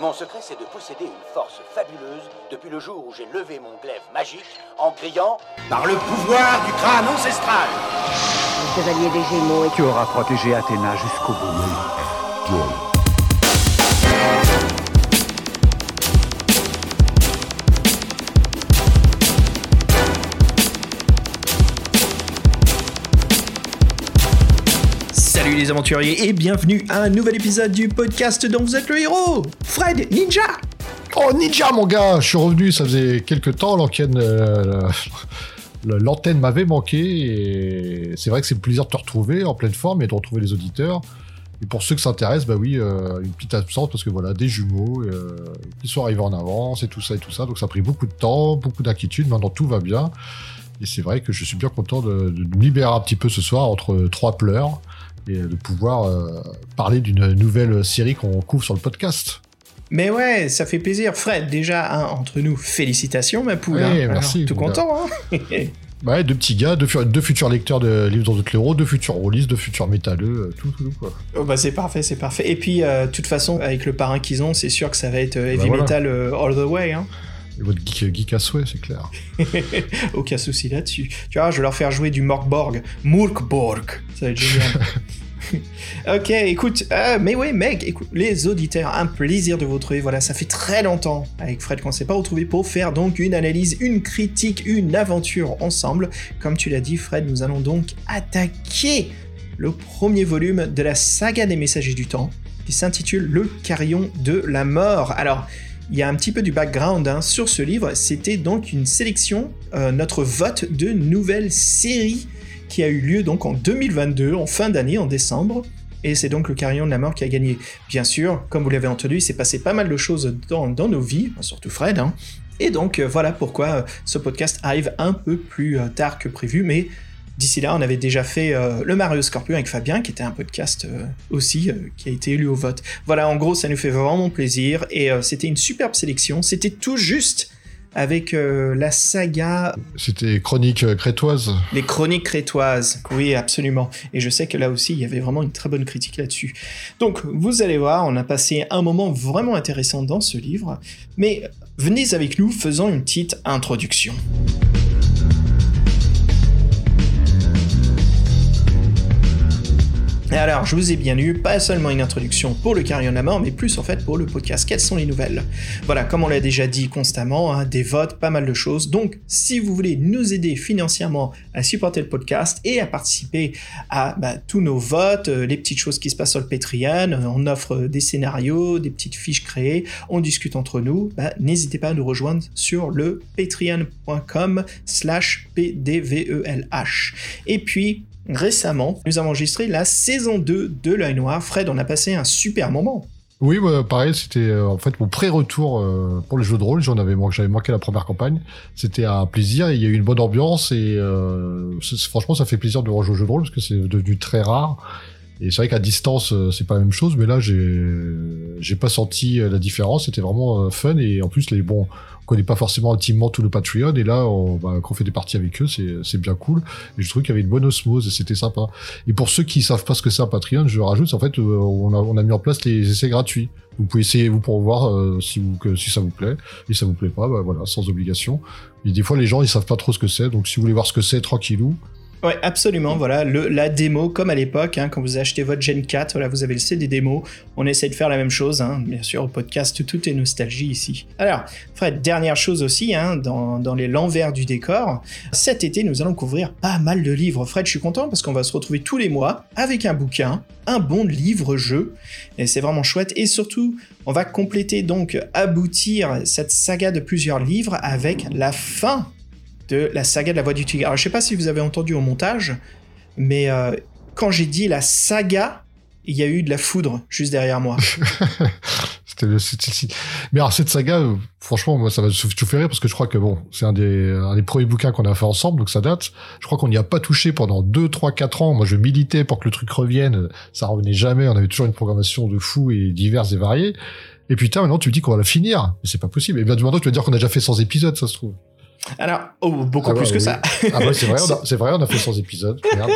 Mon secret, c'est de posséder une force fabuleuse depuis le jour où j'ai levé mon glaive magique en criant « Par le pouvoir du crâne ancestral !» Le chevalier des Gémeaux et tu auras protégé Athéna jusqu'au bout. Salut les aventuriers et bienvenue à un nouvel épisode du podcast dont vous êtes le héros, Fred Ninja. Oh Ninja mon gars, je suis revenu, ça faisait quelques temps, l'antenne m'avait manqué et c'est vrai que c'est le plaisir de te retrouver en pleine forme et de retrouver les auditeurs. Et pour ceux que ça intéresse, bah oui, une petite absence parce que voilà, des jumeaux qui sont arrivés en avance et tout ça, donc ça a pris beaucoup de temps, beaucoup d'inquiétude, maintenant tout va bien. Et c'est vrai que je suis bien content de nous libérer un petit peu ce soir entre trois pleurs et de pouvoir parler d'une nouvelle série qu'on couvre sur le podcast. Mais ouais, ça fait plaisir. Fred, déjà, hein, entre nous, félicitations, ma poule. Ouais, hein. Merci. Alors, tout content, hein. Ouais, deux petits gars, deux futurs lecteurs de livres dont vous êtes le héros, deux futurs rôlistes, deux futurs métalleux, tout quoi. Oh bah c'est parfait, c'est parfait. Et puis, de toute façon, avec le parrain qu'ils ont, c'est sûr que ça va être heavy metal all the way, hein. Et votre geek à souhait, c'est clair. Aucun souci là-dessus. Tu vois, je vais leur faire jouer du Mork Borg. Mork Borg. Ça va être génial. Ok, écoute, mais ouais, mec, écoute, les auditeurs, un plaisir de vous retrouver. Voilà, ça fait très longtemps avec Fred qu'on s'est pas retrouvé pour faire donc une analyse, une critique, une aventure ensemble. Comme tu l'as dit, Fred, nous allons donc attaquer le premier volume de la saga des Messagers du Temps qui s'intitule Le Carillon de la Mort. Alors, il y a un petit peu du background hein, sur ce livre. C'était donc une sélection, notre vote de nouvelles séries qui a eu lieu donc en 2022, en fin d'année, en décembre. Et c'est donc le Carillon de la Mort qui a gagné. Bien sûr, comme vous l'avez entendu, il s'est passé pas mal de choses dans nos vies, surtout Fred. Hein. Et donc voilà pourquoi ce podcast arrive un peu plus tard que prévu. Mais d'ici là, on avait déjà fait le Mario Scorpion avec Fabien, qui était un podcast aussi, qui a été élu au vote. Voilà, en gros, ça nous fait vraiment plaisir. Et c'était une superbe sélection. C'était tout juste avec la saga... C'était Chroniques Crétoises. Les Chroniques Crétoises, oui, absolument. Et je sais que là aussi, il y avait vraiment une très bonne critique là-dessus. Donc, vous allez voir, on a passé un moment vraiment intéressant dans ce livre. Mais venez avec nous, faisons une petite introduction. Alors, je vous ai bien eu, pas seulement une introduction pour le Carillon de la Mort, mais plus en fait pour le podcast. Quelles sont les nouvelles ? Voilà, comme on l'a déjà dit constamment, hein, des votes, pas mal de choses. Donc, si vous voulez nous aider financièrement à supporter le podcast et à participer à tous nos votes, les petites choses qui se passent sur le Patreon, on offre des scénarios, des petites fiches créées, on discute entre nous, n'hésitez pas à nous rejoindre sur le patreon.com/pdvelh. Et puis, récemment, nous avons enregistré la saison 2 de L'œil noir. Fred, on a passé un super moment. Oui, bah, pareil, c'était en fait mon pré-retour pour les jeux de rôle. J'avais manqué la première campagne. C'était un plaisir, il y a eu une bonne ambiance et franchement, ça fait plaisir de rejouer aux jeux de rôle parce que c'est devenu très rare. Et c'est vrai qu'à distance, c'est pas la même chose, mais là, j'ai pas senti la différence. C'était vraiment fun et en plus, on connaît pas forcément intimement tout le Patreon et là, quand on fait des parties avec eux, c'est bien cool. Et je trouve qu'il y avait une bonne osmose et c'était sympa. Et pour ceux qui savent pas ce que c'est un Patreon, je rajoute, en fait, on a mis en place les essais gratuits. Vous pouvez essayer, vous pourrez voir si ça vous plaît. Et ça vous plaît pas, voilà, sans obligation. Et des fois, les gens, ils savent pas trop ce que c'est. Donc, si vous voulez voir ce que c'est, tranquillou. Ouais, absolument, voilà, la démo, comme à l'époque, hein, quand vous achetez votre Gen 4, voilà, vous avez le CD démo, on essaie de faire la même chose, hein, bien sûr, au podcast, tout est nostalgie ici. Alors, Fred, dernière chose aussi, hein, dans l'envers du décor, cet été, nous allons couvrir pas mal de livres. Fred, je suis content parce qu'on va se retrouver tous les mois avec un bouquin, un bon livre-jeu, et c'est vraiment chouette, et surtout, on va compléter, donc, aboutir cette saga de plusieurs livres avec la fin de la saga de La Voix du Tigre. Alors, je sais pas si vous avez entendu au montage, mais quand j'ai dit la saga, il y a eu de la foudre juste derrière moi. Mais alors, cette saga, franchement, moi, ça va tout faire rire parce que je crois que c'est un des premiers bouquins qu'on a fait ensemble, donc ça date. Je crois qu'on n'y a pas touché pendant 2, 3, 4 ans. Moi, je militais pour que le truc revienne. Ça revenait jamais. On avait toujours une programmation de fou et diverses et variées. Et putain, maintenant, tu me dis qu'on va la finir. Mais c'est pas possible. Et bien, du moment, tu vas dire qu'on a déjà fait 100 épisodes, ça se trouve. Alors, beaucoup plus que oui. Ça. Ah ouais, c'est vrai, on a fait 100 épisodes. Merde.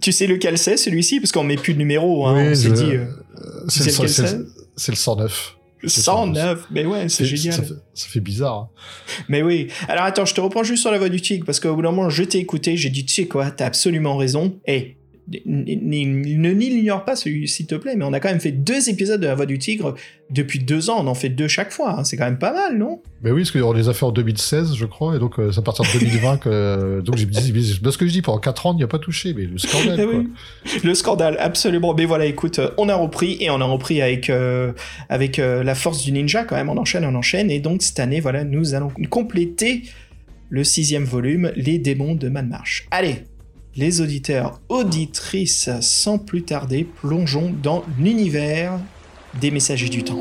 Tu sais lequel c'est, celui-ci ? Parce qu'on met plus de numéro, hein, oui, on s'est dit... c'est le 109. 109, mais ouais, c'est génial. Ça fait bizarre. Hein. Mais oui. Alors attends, je te reprends juste sur La Voix du Tigre, parce qu'au bout d'un moment, je t'ai écouté, j'ai dit, tu sais quoi, t'as absolument raison. Et ne l'ignore pas, s'il te plaît, mais on a quand même fait 2 épisodes de La Voix du Tigre depuis 2 ans, on en fait 2 chaque fois, hein. C'est quand même pas mal, non? Mais oui, parce qu'on les a fait en 2016, je crois, et donc ça partir de 2020 que... donc j'ai dit... Parce que je dis, pendant 4 ans, il n'y a pas touché, mais le scandale, quoi. Oui. Le scandale, absolument. Mais voilà, écoute, on a repris, et on a repris avec la force du ninja, quand même, on enchaîne, et donc cette année, voilà, nous allons compléter le 6e volume, Les Démons de Mademarche. Allez, les auditeurs, auditrices, sans plus tarder, plongeons dans l'univers des Messagers du Temps.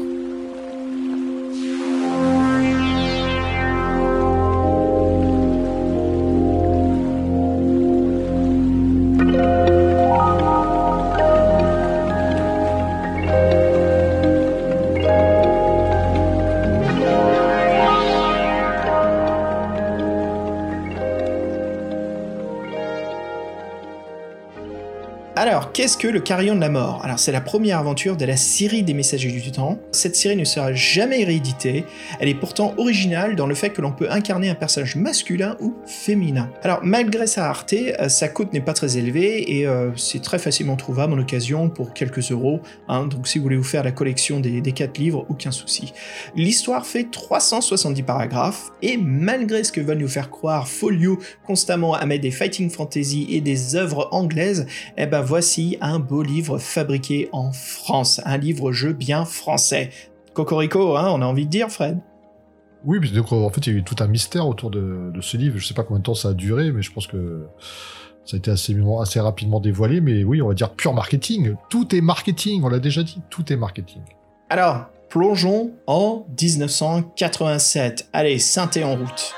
Qu'est-ce que Le Carillon de la Mort? Alors, c'est la première aventure de la série des Messagers du Temps. Cette série ne sera jamais rééditée. Elle est pourtant originale dans le fait que l'on peut incarner un personnage masculin ou féminin. Alors, malgré sa rareté, sa cote n'est pas très élevée et c'est très facilement trouvable en occasion pour quelques euros. Hein, donc, si vous voulez vous faire la collection des 4 livres, aucun souci. L'histoire fait 370 paragraphes et malgré ce que veulent nous faire croire Folio constamment à mettre des fighting fantasy et des œuvres anglaises, eh ben voici un beau livre fabriqué en France, un livre-jeu bien français. Cocorico, hein, on a envie de dire, Fred. Oui, puis donc, en fait, il y a eu tout un mystère autour de ce livre. Je ne sais pas combien de temps ça a duré, mais je pense que ça a été assez rapidement dévoilé. Mais oui, on va dire pur marketing. Tout est marketing, on l'a déjà dit, tout est marketing. Alors, plongeons en 1987. Allez, synthé en route.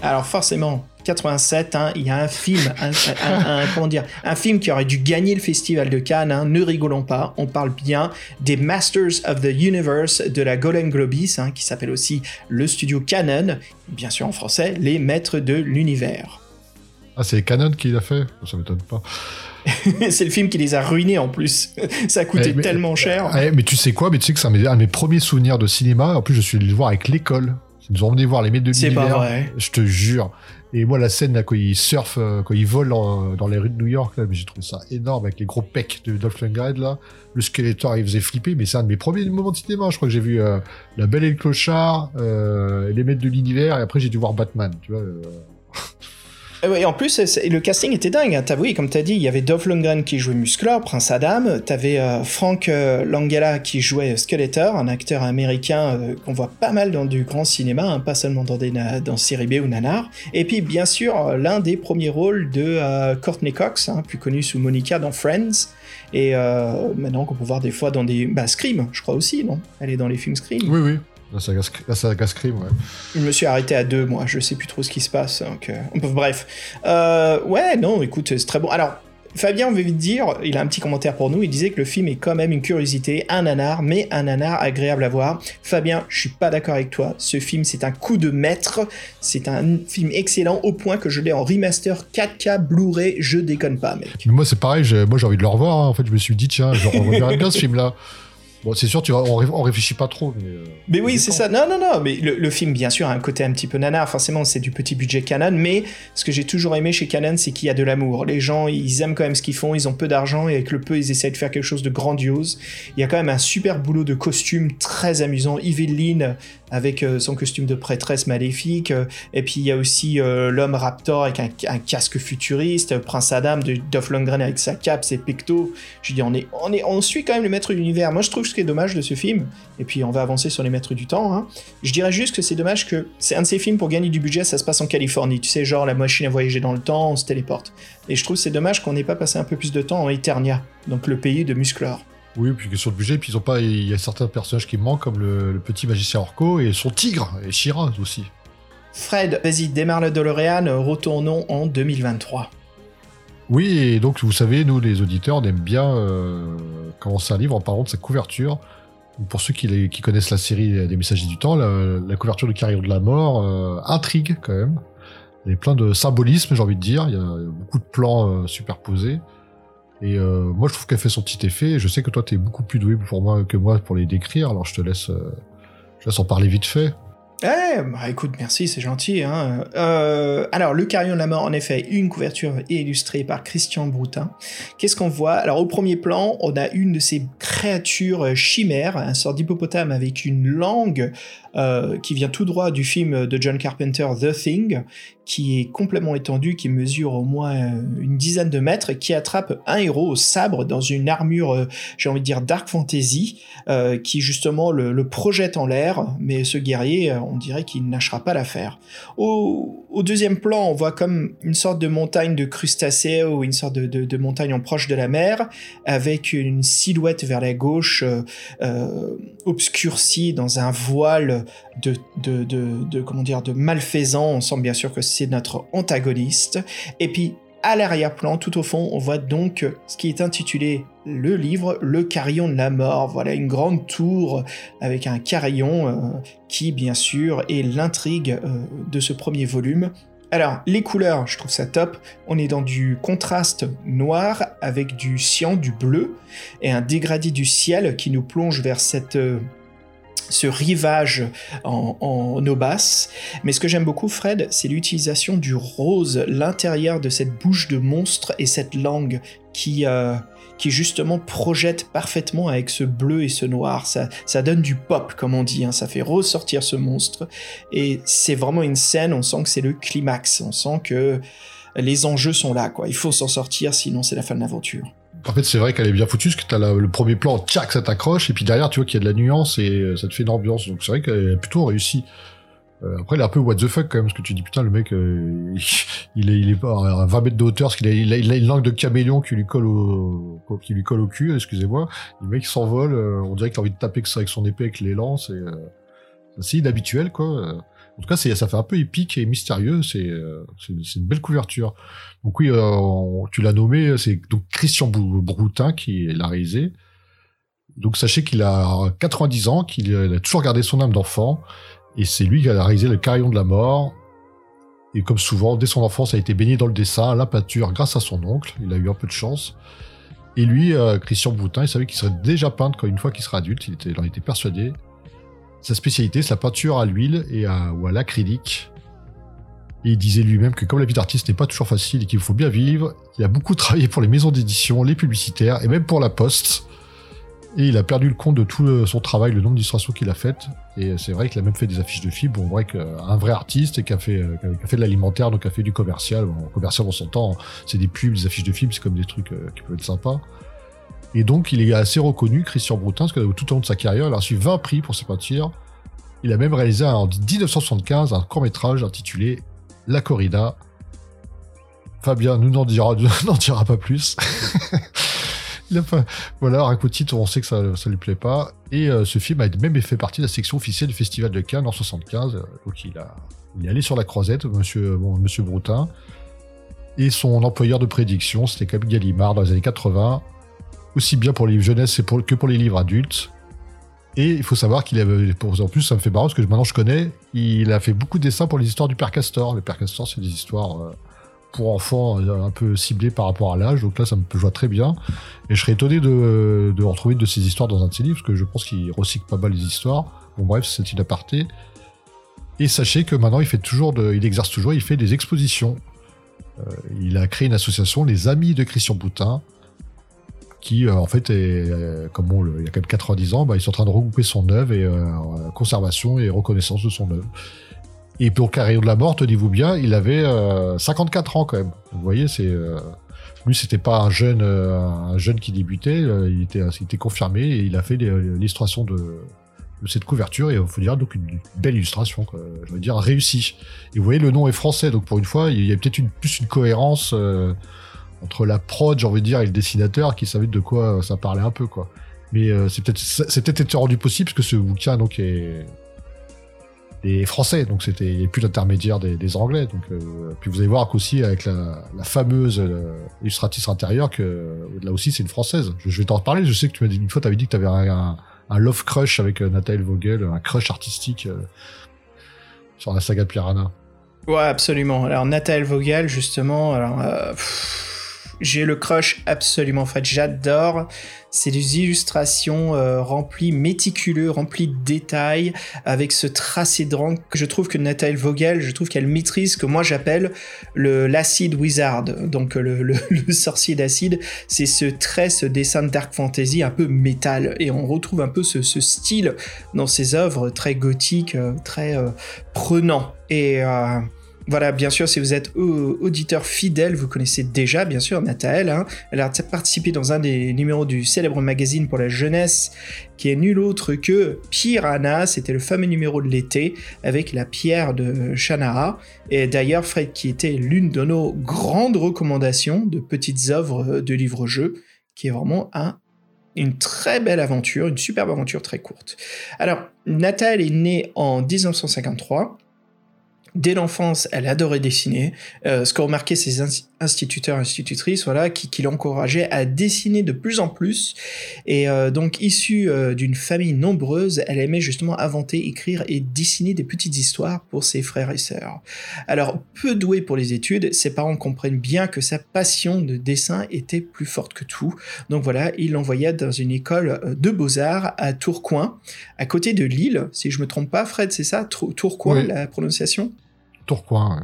Alors forcément... 87, hein, il y a un film, un film qui aurait dû gagner le festival de Cannes, hein, ne rigolons pas, on parle bien des Masters of the Universe de la Golden Globis, hein, qui s'appelle aussi le studio Canon, bien sûr en français, Les Maîtres de l'Univers. Ah, c'est Canon qui l'a fait? Ça m'étonne pas. C'est le film qui les a ruinés en plus. Ça a coûté tellement cher. Mais tu sais quoi? Mais tu sais que c'est un de mes premiers souvenirs de cinéma. En plus, je suis allé le voir avec l'école. Ils nous ont emmené voir Les Maîtres de l'Univers. C'est pas vrai. Je te jure. Et moi, la scène, là, quand ils surfent, quand ils volent dans les rues de New York, là, mais j'ai trouvé ça énorme avec les gros pecs de Dolph Lundgren, là. Le Skeletor, il faisait flipper, mais c'est un de mes premiers moments de cinéma. Je crois que j'ai vu La Belle et le Clochard, Les Maîtres de l'Univers, et après, j'ai dû voir Batman, tu vois. Et en plus, le casting était dingue. T'as vu, comme t'as dit, il y avait Dolph Lundgren qui jouait Musclor, Prince Adam. T'avais Frank Langella qui jouait Skeletor, un acteur américain qu'on voit pas mal dans du grand cinéma, hein, pas seulement dans série B ou nanar. Et puis, bien sûr, l'un des premiers rôles de Courtney Cox, hein, plus connue sous Monica dans Friends. Et maintenant qu'on peut voir des fois dans des... Scream, je crois aussi, non? Elle est dans les films Scream. Oui, oui. La saga Scream, ouais. Je me suis arrêté à 2, moi. Je sais plus trop ce qui se passe. Donc, bref. Ouais, non, écoute, c'est très bon. Alors, Fabien, on veut vite dire, il a un petit commentaire pour nous. Il disait que le film est quand même une curiosité, un nanar, mais un nanar agréable à voir. Fabien, je suis pas d'accord avec toi. Ce film, c'est un coup de maître. C'est un film excellent au point que je l'ai en remaster 4K Blu-ray. Je déconne pas, mec. Mais moi, c'est pareil. Moi, j'ai envie de le revoir. Hein. En fait, je me suis dit, tiens, je reverrai bien ce film-là. Bon, c'est sûr, on réfléchit pas trop. Mais oui, c'est ça. Non. Mais le film, bien sûr, a un côté un petit peu nanar. Forcément, c'est du petit budget Canon. Mais ce que j'ai toujours aimé chez Canon, c'est qu'il y a de l'amour. Les gens, ils aiment quand même ce qu'ils font. Ils ont peu d'argent et avec le peu, ils essayent de faire quelque chose de grandiose. Il y a quand même un super boulot de costume très amusant. Yveline avec son costume de prêtresse maléfique. Et puis, il y a aussi l'homme Raptor avec un casque futuriste. Prince Adam de Dolph Lundgren avec sa cape, ses pectos. Je dis, on suit quand même le maître de l'univers. Moi, je trouve ce qui est dommage de ce film, et puis on va avancer sur Les Maîtres du Temps, hein. Je dirais juste que c'est dommage que c'est un de ces films pour gagner du budget, ça se passe en Californie, tu sais, genre la machine à voyager dans le temps, on se téléporte. Et je trouve que c'est dommage qu'on n'ait pas passé un peu plus de temps en Eternia, donc le pays de Musclor. Oui, puis question de budget, puis ils ont pas, il y a certains personnages qui manquent, comme le petit magicien Orko et son tigre, et Chirin aussi. Fred, vas-y, démarre le DeLorean, retournons en 2023. Oui, et donc vous savez, nous les auditeurs, on aime bien commencer un livre en parlant de sa couverture. Pour ceux qui connaissent la série des Messagers du Temps, la couverture du Carillon de la Mort intrigue quand même. Il y a plein de symbolisme, j'ai envie de dire, il y a beaucoup de plans superposés. Et moi, je trouve qu'elle fait son petit effet. Je sais que toi, t'es beaucoup plus doué pour moi que moi pour les décrire. Alors, je te laisse en parler vite fait. Eh, bah écoute, merci, c'est gentil. Hein. Alors, Le Carillon de la Mort, en effet, une couverture illustrée par Christian Broutin. Qu'est-ce qu'on voit ? Alors, au premier plan, on a une de ces créatures chimères, un sort d'hippopotame avec une langue qui vient tout droit du film de John Carpenter, The Thing, qui est complètement étendu, qui mesure au moins une dizaine de mètres, qui attrape un héros au sabre dans une armure, j'ai envie de dire dark fantasy, qui justement le projette en l'air, mais ce guerrier, on dirait qu'il ne lâchera pas l'affaire. Au deuxième plan, on voit comme une sorte de montagne de crustacés ou une sorte de montagne en proche de la mer, avec une silhouette vers la gauche obscurcie dans un voile de malfaisant. On sent bien sûr que c'est notre antagoniste. Et puis, à l'arrière-plan, tout au fond, on voit donc ce qui est intitulé le livre, Le Carillon de la Mort. Voilà, une grande tour avec un carillon qui, bien sûr, est l'intrigue de ce premier volume. Alors, les couleurs, je trouve ça top. On est dans du contraste noir avec du cyan, du bleu, et un dégradé du ciel qui nous plonge vers cette... ce rivage en eau basse. Mais ce que j'aime beaucoup, Fred, c'est l'utilisation du rose, l'intérieur de cette bouche de monstre et cette langue qui justement projette parfaitement avec ce bleu et ce noir. Ça donne du pop, comme on dit, hein. Ça fait ressortir ce monstre. Et c'est vraiment une scène, on sent que c'est le climax, on sent que les enjeux sont là, quoi. Il faut s'en sortir, sinon c'est la fin de l'aventure. En fait, c'est vrai qu'elle est bien foutue, parce que t'as le premier plan, tchac, ça t'accroche, et puis derrière, tu vois qu'il y a de la nuance, et ça te fait une ambiance, donc c'est vrai qu'elle est plutôt réussie. Après, elle est un peu what the fuck, quand même, parce que tu dis, putain, le mec, il est pas à 20 mètres de hauteur, parce qu'il a une langue de caméléon qui lui colle au cul, excusez-moi. Le mec, il s'envole, on dirait qu'il a envie de taper que ça avec son épée, avec les lances, et c'est inhabituel, quoi. En tout cas, ça fait un peu épique et mystérieux. C'est une belle couverture. Donc oui, tu l'as nommé. C'est donc Christian Broutin qui l'a réalisé. Donc sachez qu'il a 90 ans, qu'il a toujours gardé son âme d'enfant, et c'est lui qui a réalisé Le Carillon de la Mort. Et comme souvent, dès son enfance, a été baigné dans le dessin, la peinture, grâce à son oncle. Il a eu un peu de chance. Et lui, Christian Broutin, il savait qu'il serait déjà peintre quand une fois qu'il sera adulte. Il en était persuadé. Sa spécialité, c'est la peinture à l'huile ou à l'acrylique. Et il disait lui-même que comme la vie d'artiste n'est pas toujours facile et qu'il faut bien vivre, il a beaucoup travaillé pour les maisons d'édition, les publicitaires et même pour la poste. Et il a perdu le compte de tout son travail, le nombre d'illustrations qu'il a faites. Et c'est vrai qu'il a même fait des affiches de films. Bon, vrai qu'un vrai artiste et qui a fait de l'alimentaire, donc qui a fait du commercial. Bon, commercial, on s'entend, c'est des pubs, des affiches de films, c'est comme des trucs qui peuvent être sympas. Et donc, il est assez reconnu, Christian Broutin, parce que tout au long de sa carrière, il a reçu 20 prix pour ses peintures. Il a même réalisé en 1975 un court-métrage intitulé La Corrida. Fabien n'en dira pas plus. Voilà, un coup de titre, on sait que ça ne lui plaît pas. Et ce film a même fait partie de la section officielle du Festival de Cannes en 1975. Donc, il est allé sur la croisette, monsieur Broutin. Et son employeur de prédiction, c'était Camille Gallimard dans les années 80. Aussi bien pour les livres jeunesse que pour les livres adultes. Et il faut savoir qu'il avait, en plus ça me fait marrant parce que maintenant je connais, il a fait beaucoup de dessins pour les histoires du Père Castor. Le Père Castor, c'est des histoires pour enfants un peu ciblées par rapport à l'âge, donc là ça me joue très bien. Et je serais étonné de retrouver de ces histoires dans un de ses livres, parce que je pense qu'il recycle pas mal les histoires. Bon bref, c'est une aparté. Et sachez que maintenant il exerce toujours, il fait des expositions. Il a créé une association, les Amis de Christian Broutin, qui en fait il y a quand même 90 ans, ils sont en train de regrouper son œuvre et conservation et reconnaissance de son œuvre. Et pour Carillon de la Mort, tenez-vous bien, il avait 54 ans quand même. Vous voyez, lui c'était pas un jeune qui débutait, il était confirmé et il a fait l'illustration de cette couverture et il faut dire donc une belle illustration, quoi, je veux dire réussie. Et vous voyez, le nom est français, donc pour une fois il y a peut-être plus une cohérence entre la prod, j'ai envie de dire, et le dessinateur qui savait de quoi ça parlait un peu, quoi. Mais c'est peut-être été rendu possible parce que ce bouquin donc est français, donc il n'y a plus l'intermédiaire des Anglais. Donc puis vous allez voir qu'aussi avec la fameuse illustratrice intérieure que là aussi c'est une Française. Je vais t'en reparler. Je sais que tu m'as dit une fois, t'avais dit que t'avais un love crush avec Nathalie Vogel, un crush artistique sur la saga de Piranha. Ouais, absolument. Alors Nathalie Vogel justement, j'ai le crush absolument, en fait j'adore. C'est des illustrations remplies, méticuleuses, remplies de détails, avec ce tracé de rang que je trouve que Nathalie Vogel, je trouve qu'elle maîtrise, que moi j'appelle l'acide wizard, donc le sorcier d'acide. C'est ce trait, ce dessin de dark fantasy un peu métal, et on retrouve un peu ce style dans ses œuvres très gothiques, très prenant. Et voilà, bien sûr, si vous êtes auditeur fidèle, vous connaissez déjà, bien sûr, Nathalie. Hein. Elle a participé dans un des numéros du célèbre magazine pour la jeunesse, qui est nul autre que Piranha. C'était le fameux numéro de l'été, avec la pierre de Shannara. Et d'ailleurs, Fred, qui était l'une de nos grandes recommandations de petites œuvres de livres-jeux, qui est vraiment une très belle aventure, une superbe aventure très courte. Alors, Nathalie est née en 1953. Dès l'enfance, elle adorait dessiner. Ce qu'ont remarqué ses instituteurs et institutrices, voilà, qui l'encourageaient à dessiner de plus en plus. Et donc, issue d'une famille nombreuse, elle aimait justement inventer, écrire et dessiner des petites histoires pour ses frères et sœurs. Alors, peu douée pour les études, ses parents comprennent bien que sa passion de dessin était plus forte que tout. Donc voilà, ils l'envoyaient dans une école de beaux-arts à Tourcoing, à côté de Lille, si je me trompe pas, Fred, c'est ça, Tourcoing, oui. La prononciation ? Tourcoing, ouais.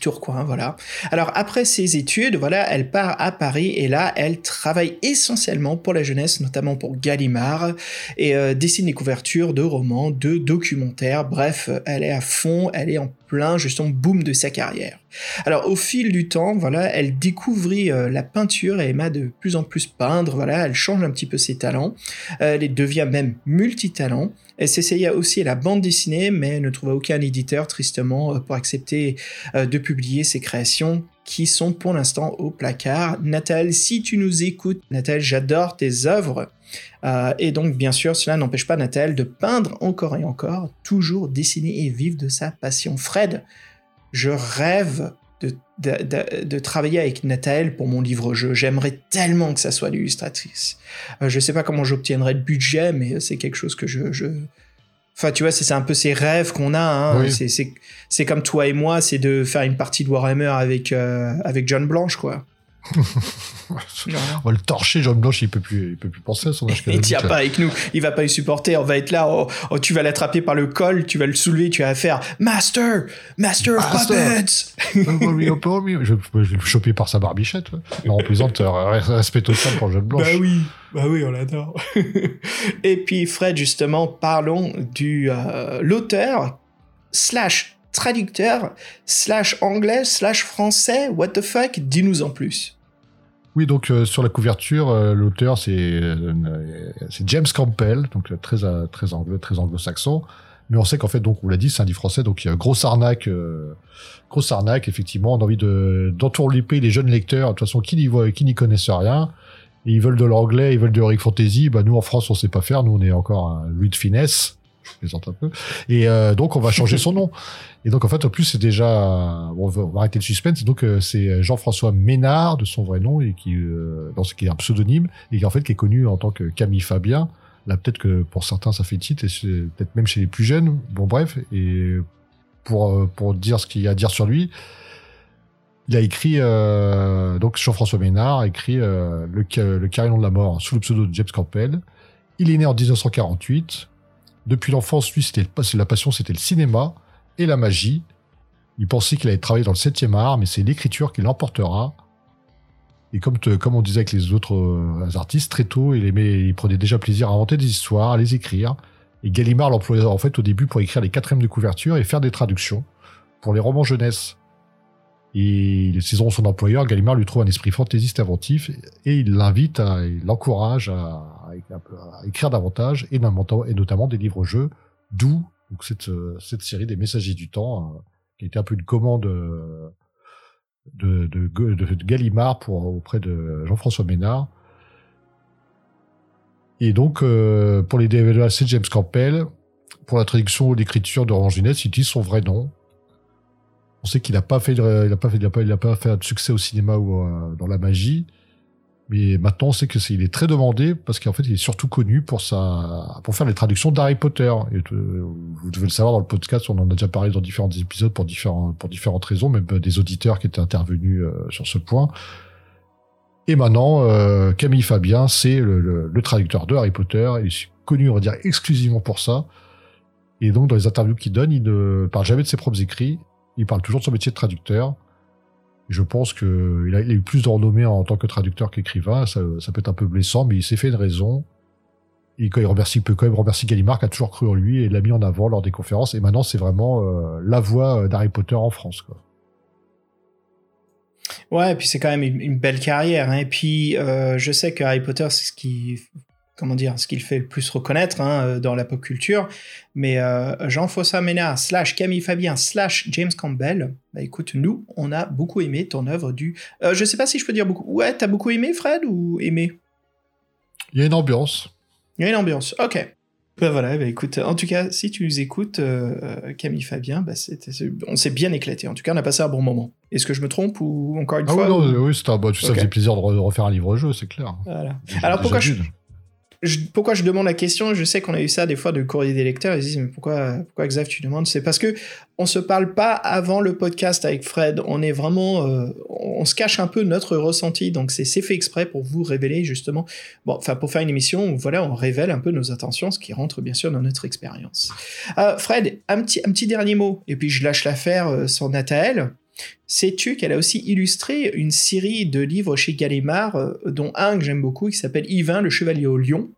Tourcoing, voilà. Alors, après ses études, voilà, elle part à Paris et là, elle travaille essentiellement pour la jeunesse, notamment pour Gallimard, et dessine des couvertures de romans, de documentaires. Bref, elle est à fond, elle est en plein, justement, boom de sa carrière. Alors, au fil du temps, voilà, elle découvrit la peinture et aima de plus en plus peindre. Voilà, elle change un petit peu ses talents. Elle devient même multitalent. Elle s'essaya aussi à la bande dessinée, mais ne trouva aucun éditeur, tristement, pour accepter de publier ses créations, qui sont pour l'instant au placard. Nathalie, si tu nous écoutes, Nathalie, j'adore tes œuvres. Et donc, bien sûr, cela n'empêche pas Nathalie de peindre encore et encore, toujours dessiner et vivre de sa passion. Fred, je rêve de travailler avec Nathalie pour mon livre-jeu. J'aimerais tellement que ça soit l'illustratrice. Je ne sais pas comment j'obtiendrai le budget, mais c'est quelque chose que je... Enfin, tu vois, c'est un peu ces rêves qu'on a. Hein. Oui. C'est comme toi et moi, c'est de faire une partie de Warhammer avec John Blanche, quoi. On va le torcher, John Blanche, il peut plus penser à son âge. Il tient pas avec nous, il va pas y supporter. On va être là, tu vas l'attraper par le col, tu vas le soulever, tu vas faire Master of Puppets. Je vais le choper par sa barbichette. Ouais. Non, on plaisante, respect total pour John Blanche. Bah oui, on l'adore. Et puis Fred, justement, parlons du l'auteur / traducteur, / anglais, / français, what the fuck, dis-nous en plus. Oui, donc sur la couverture, l'auteur c'est James Campbell, donc très anglais, très anglo-saxon. Mais on sait qu'en fait, donc on l'a dit, c'est un livre français, donc il y a grosse arnaque, effectivement, on a envie d'entourlouper les jeunes lecteurs, de toute façon, qui n'y connaissent rien. Et ils veulent de l'anglais, ils veulent de Heroic Fantasy, bah nous en France on sait pas faire, nous on est encore un Louis de Finesse. Je plaisante un peu. Et donc, on va changer son nom. Et donc, en fait, en plus, c'est déjà... on va arrêter le suspense. Et donc, c'est Jean-François Ménard, de son vrai nom, et qui est un pseudonyme, et en fait, qui est connu en tant que Camille Fabien. Là, peut-être que pour certains, ça fait titre, et peut-être même chez les plus jeunes. Bon, bref. Et pour dire ce qu'il y a à dire sur lui, il a écrit... donc, Jean-François Ménard a écrit le Carillon de la Mort, sous le pseudo de James Campbell. Il est né en 1948... Depuis l'enfance, lui, la passion, c'était le cinéma et la magie. Il pensait qu'il allait travailler dans le 7e art, mais c'est l'écriture qui l'emportera. Et comme on disait avec les autres artistes, très tôt, il prenait déjà plaisir à inventer des histoires, à les écrire. Et Gallimard l'employait en fait au début pour écrire les 4e de couverture et faire des traductions pour les romans jeunesse. Et saisissant son employeur, Gallimard lui trouve un esprit fantaisiste inventif et il l'encourage à écrire davantage et notamment des livres-jeux, d'où donc cette série des Messagers du Temps qui était un peu une commande de Gallimard auprès de Jean-François Ménard. Et donc pour les DVD, c'est James Campbell. Pour la traduction ou l'écriture de Orange Guinness, il utilise son vrai nom. On sait qu'il n'a pas fait de succès au cinéma ou dans la magie, mais maintenant on sait qu'il est très demandé parce qu'en fait il est surtout connu pour faire les traductions d'Harry Potter. Et, vous devez le savoir dans le podcast, on en a déjà parlé dans différents épisodes pour différentes raisons, même des auditeurs qui étaient intervenus sur ce point. Et maintenant, Camille Fabien, c'est le traducteur de Harry Potter. Il est connu, on va dire, exclusivement pour ça. Et donc, dans les interviews qu'il donne, il ne parle jamais de ses propres écrits. Il parle toujours de son métier de traducteur. Je pense qu'il a eu plus de renommée en tant que traducteur qu'écrivain. Ça peut être un peu blessant, mais il s'est fait une raison. Et quand il peut quand même remercier Gallimard, qui a toujours cru en lui et l'a mis en avant lors des conférences. Et maintenant, c'est vraiment la voix d'Harry Potter en France, quoi. Ouais, et puis c'est quand même une belle carrière, hein. Et puis je sais que Harry Potter, c'est ce qu'il fait le plus reconnaître, hein, dans la pop culture. Mais Jean-François Ménard / Camille Fabien / James Campbell, bah écoute, nous, on a beaucoup aimé ton œuvre du... je sais pas si je peux dire beaucoup. Ouais, t'as beaucoup aimé, Fred, ou aimé ? Il y a une ambiance. Il y a une ambiance, ok. Bah voilà, bah écoute, en tout cas, si tu nous écoutes, Camille Fabien, bah on s'est bien éclaté. En tout cas, on a passé un bon moment. Est-ce que je me trompe ou encore une fois? Non, oui, c'était un bon. Ça faisait plaisir de refaire un livre-jeu, c'est clair. Voilà. Alors pourquoi je demande la question? Je sais qu'on a eu ça des fois de courrier des lecteurs. Ils disent mais pourquoi Xav tu demandes? C'est parce que on se parle pas avant le podcast avec Fred. On est vraiment, on se cache un peu notre ressenti. Donc c'est fait exprès pour vous révéler justement. Bon, enfin pour faire une émission, voilà, on révèle un peu nos intentions, ce qui rentre bien sûr dans notre expérience. Fred, un petit dernier mot. Et puis je lâche l'affaire sur Nathael. Sais-tu qu'elle a aussi illustré une série de livres chez Gallimard, dont un que j'aime beaucoup, qui s'appelle Yvain, le chevalier au lion.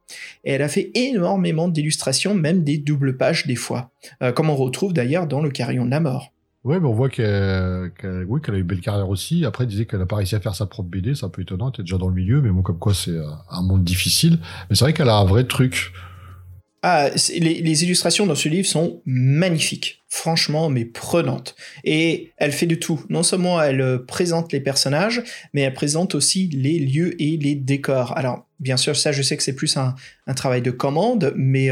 Et elle a fait énormément d'illustrations, même des doubles pages des fois, comme on retrouve d'ailleurs dans Le Carillon de la Mort. Oui, mais on voit qu'elle a une belle carrière aussi. Après, elle disait qu'elle n'a pas réussi à faire sa propre BD, c'est un peu étonnant, elle était déjà dans le milieu, mais bon, comme quoi c'est un monde difficile. Mais c'est vrai qu'elle a un vrai truc. Ah, les illustrations dans ce livre sont magnifiques, franchement, mais prenantes. Et elle fait de tout. Non seulement elle présente les personnages, mais elle présente aussi les lieux et les décors. Alors, bien sûr, ça, je sais que c'est plus un travail de commande, mais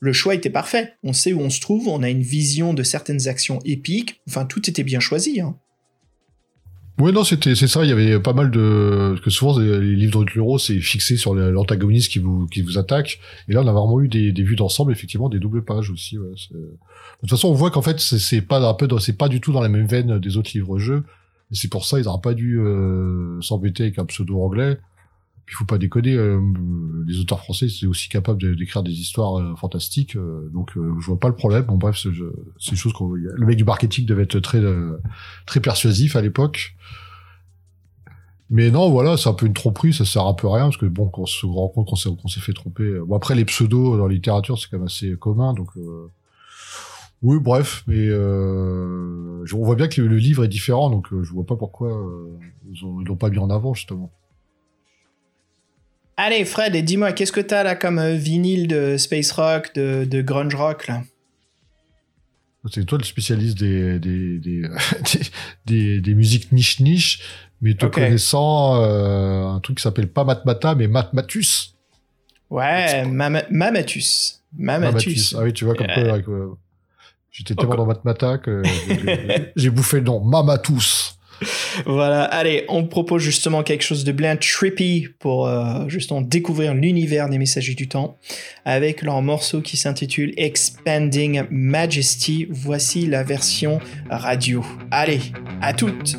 le choix était parfait. On sait où on se trouve, on a une vision de certaines actions épiques. Enfin, tout était bien choisi, hein. Oui, non, c'est ça, il y avait pas mal de... Parce que souvent, les livres de Tluro, c'est fixé sur l'antagoniste qui vous attaque. Et là, on a vraiment eu des vues d'ensemble, effectivement, des doubles pages aussi. Ouais, de toute façon, on voit qu'en fait, c'est pas du tout dans la même veine des autres livres-jeux. Et c'est pour ça, ils n'auraient pas dû s'embêter avec un pseudo anglais. Puis, faut pas déconner, les auteurs français, c'est aussi capable d'écrire des histoires fantastiques. Donc, je vois pas le problème. Bon, bref, c'est chose qu'on... Le mec du marketing devait être très, très persuasif à l'époque. Mais non, voilà, c'est un peu une tromperie, ça sert un peu à rien, parce que bon, qu'on se rend compte qu'on s'est fait tromper. Bon, après, les pseudos dans la littérature, c'est quand même assez commun, donc... Oui, bref, mais on voit bien que le livre est différent, donc je vois pas pourquoi ils l'ont pas mis en avant, justement. Allez Fred, et dis-moi, qu'est-ce que t'as là comme vinyle de space rock, de grunge rock là? C'est toi le spécialiste des musiques niche, mais te connaissant un truc qui s'appelle pas Matmata mais Matmatus. Ouais, Mamatus. Mamatus. Ah oui, tu vois comme quoi j'étais tellement dans Matmata que j'ai bouffé le nom Mamatus. Voilà, allez, on propose justement quelque chose de bien trippy pour justement découvrir l'univers des Messagers du Temps avec leur morceau qui s'intitule Expanding Majesty. Voici la version radio. Allez, à toutes!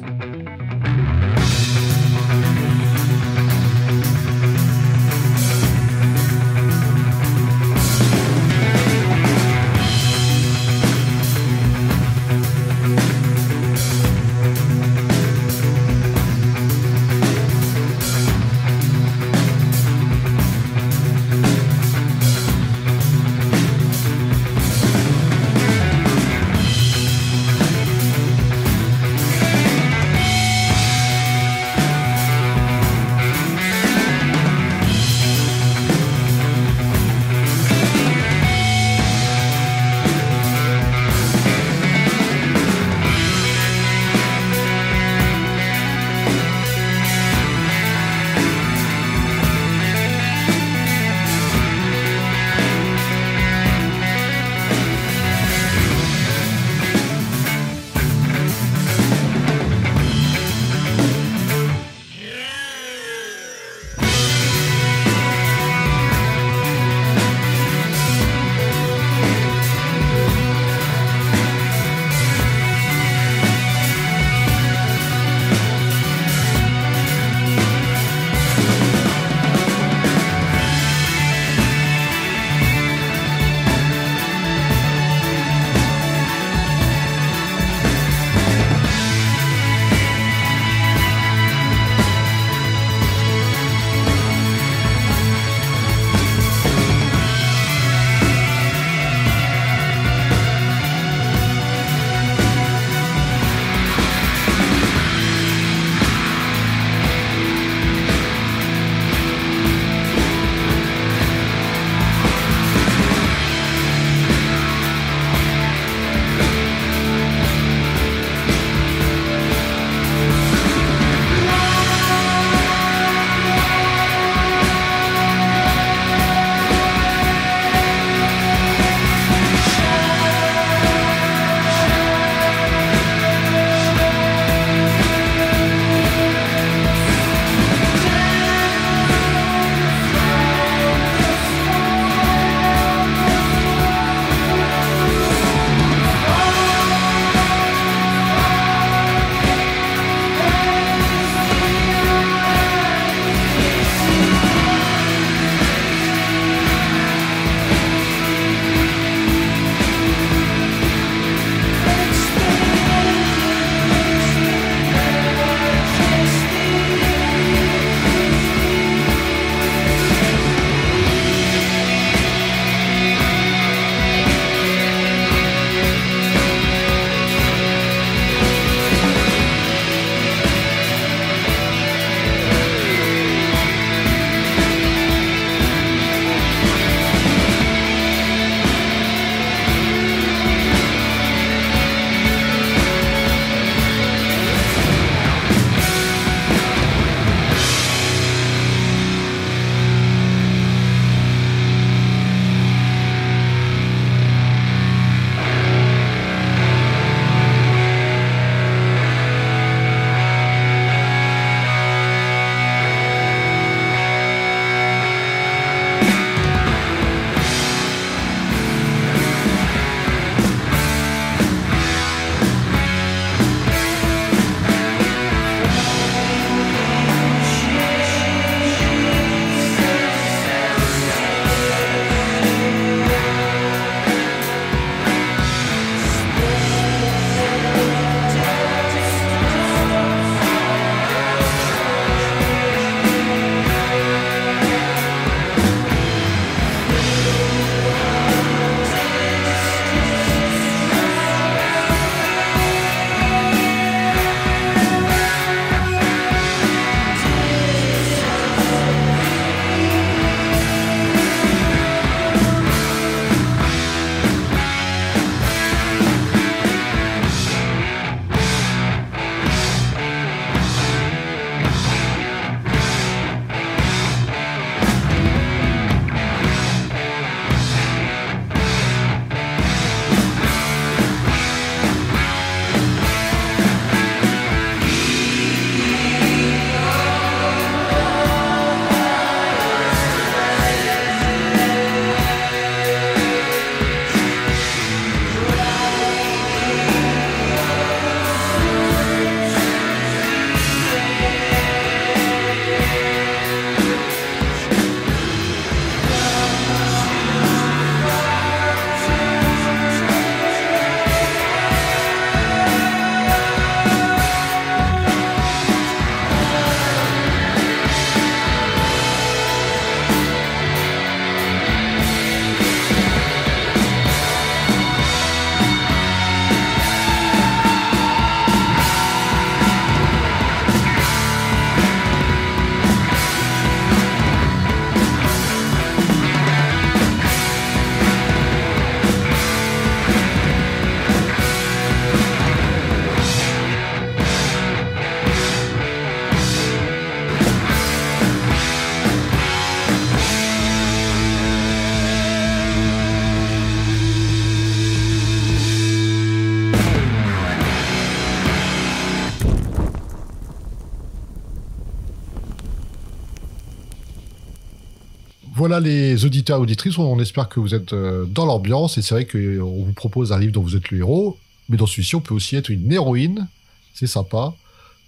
voilà les auditeurs et auditrices, on espère que vous êtes dans l'ambiance, et c'est vrai qu'on vous propose un livre dont vous êtes le héros, mais dans celui-ci on peut aussi être une héroïne, c'est sympa.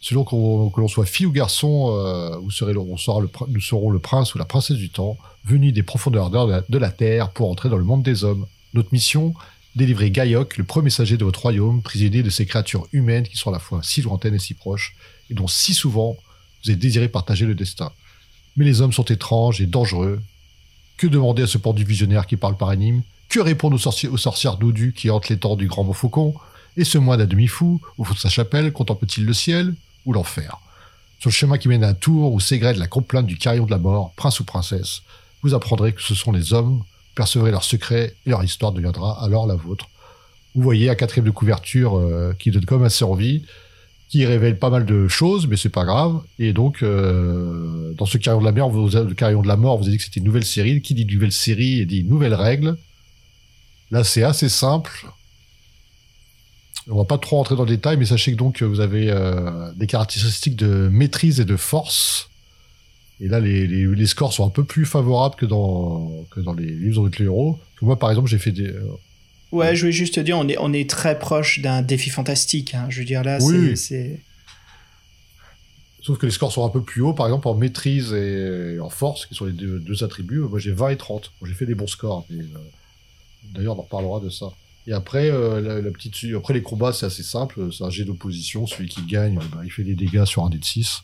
Selon que l'on soit fille ou garçon, nous serons le prince ou la princesse du temps, venu des profondeurs de la terre pour entrer dans le monde des hommes. Notre mission, délivrer Gaïoc, le premier messager de votre royaume, prisonnier de ces créatures humaines qui sont à la fois si lointaines et si proches, et dont si souvent vous avez désiré partager le destin. Mais les hommes sont étranges et dangereux. Que demander à ce pendu visionnaire qui parle par anime? Que répondre aux sorcières doudues qui hantent les temps du grand Montfaucon? Et ce moine à demi-fou, au fond de sa chapelle, contemple-t-il le ciel ou l'enfer? Sur le chemin qui mène à un tour où s'égrède la complainte du carillon de la mort, prince ou princesse, vous apprendrez que ce sont les hommes, percevrez leurs secrets et leur histoire deviendra alors la vôtre. Vous voyez un quatrième de couverture qui donne comme assez envie, qui révèle pas mal de choses, mais c'est pas grave. Et donc, dans ce carillon de la mort, vous avez dit que c'était une nouvelle série. Qui dit nouvelle série dit nouvelles règles. Là, c'est assez simple. On va pas trop rentrer dans le détail, mais sachez que donc vous avez des caractéristiques de maîtrise et de force. Et là, les scores sont un peu plus favorables que dans les livres avec les héros. Moi, par exemple, j'ai fait des... Ouais, je voulais juste te dire, on est très proche d'un défi fantastique. Hein. Je veux dire, là, oui. C'est... Sauf que les scores sont un peu plus hauts, par exemple, en maîtrise et en force, qui sont les deux attributs. Moi, j'ai 20 et 30. Bon, j'ai fait des bons scores. Mais, d'ailleurs, on en reparlera de ça. Et après, après les combats, c'est assez simple. C'est un jet d'opposition. Celui qui gagne, il fait des dégâts sur un dé de 6.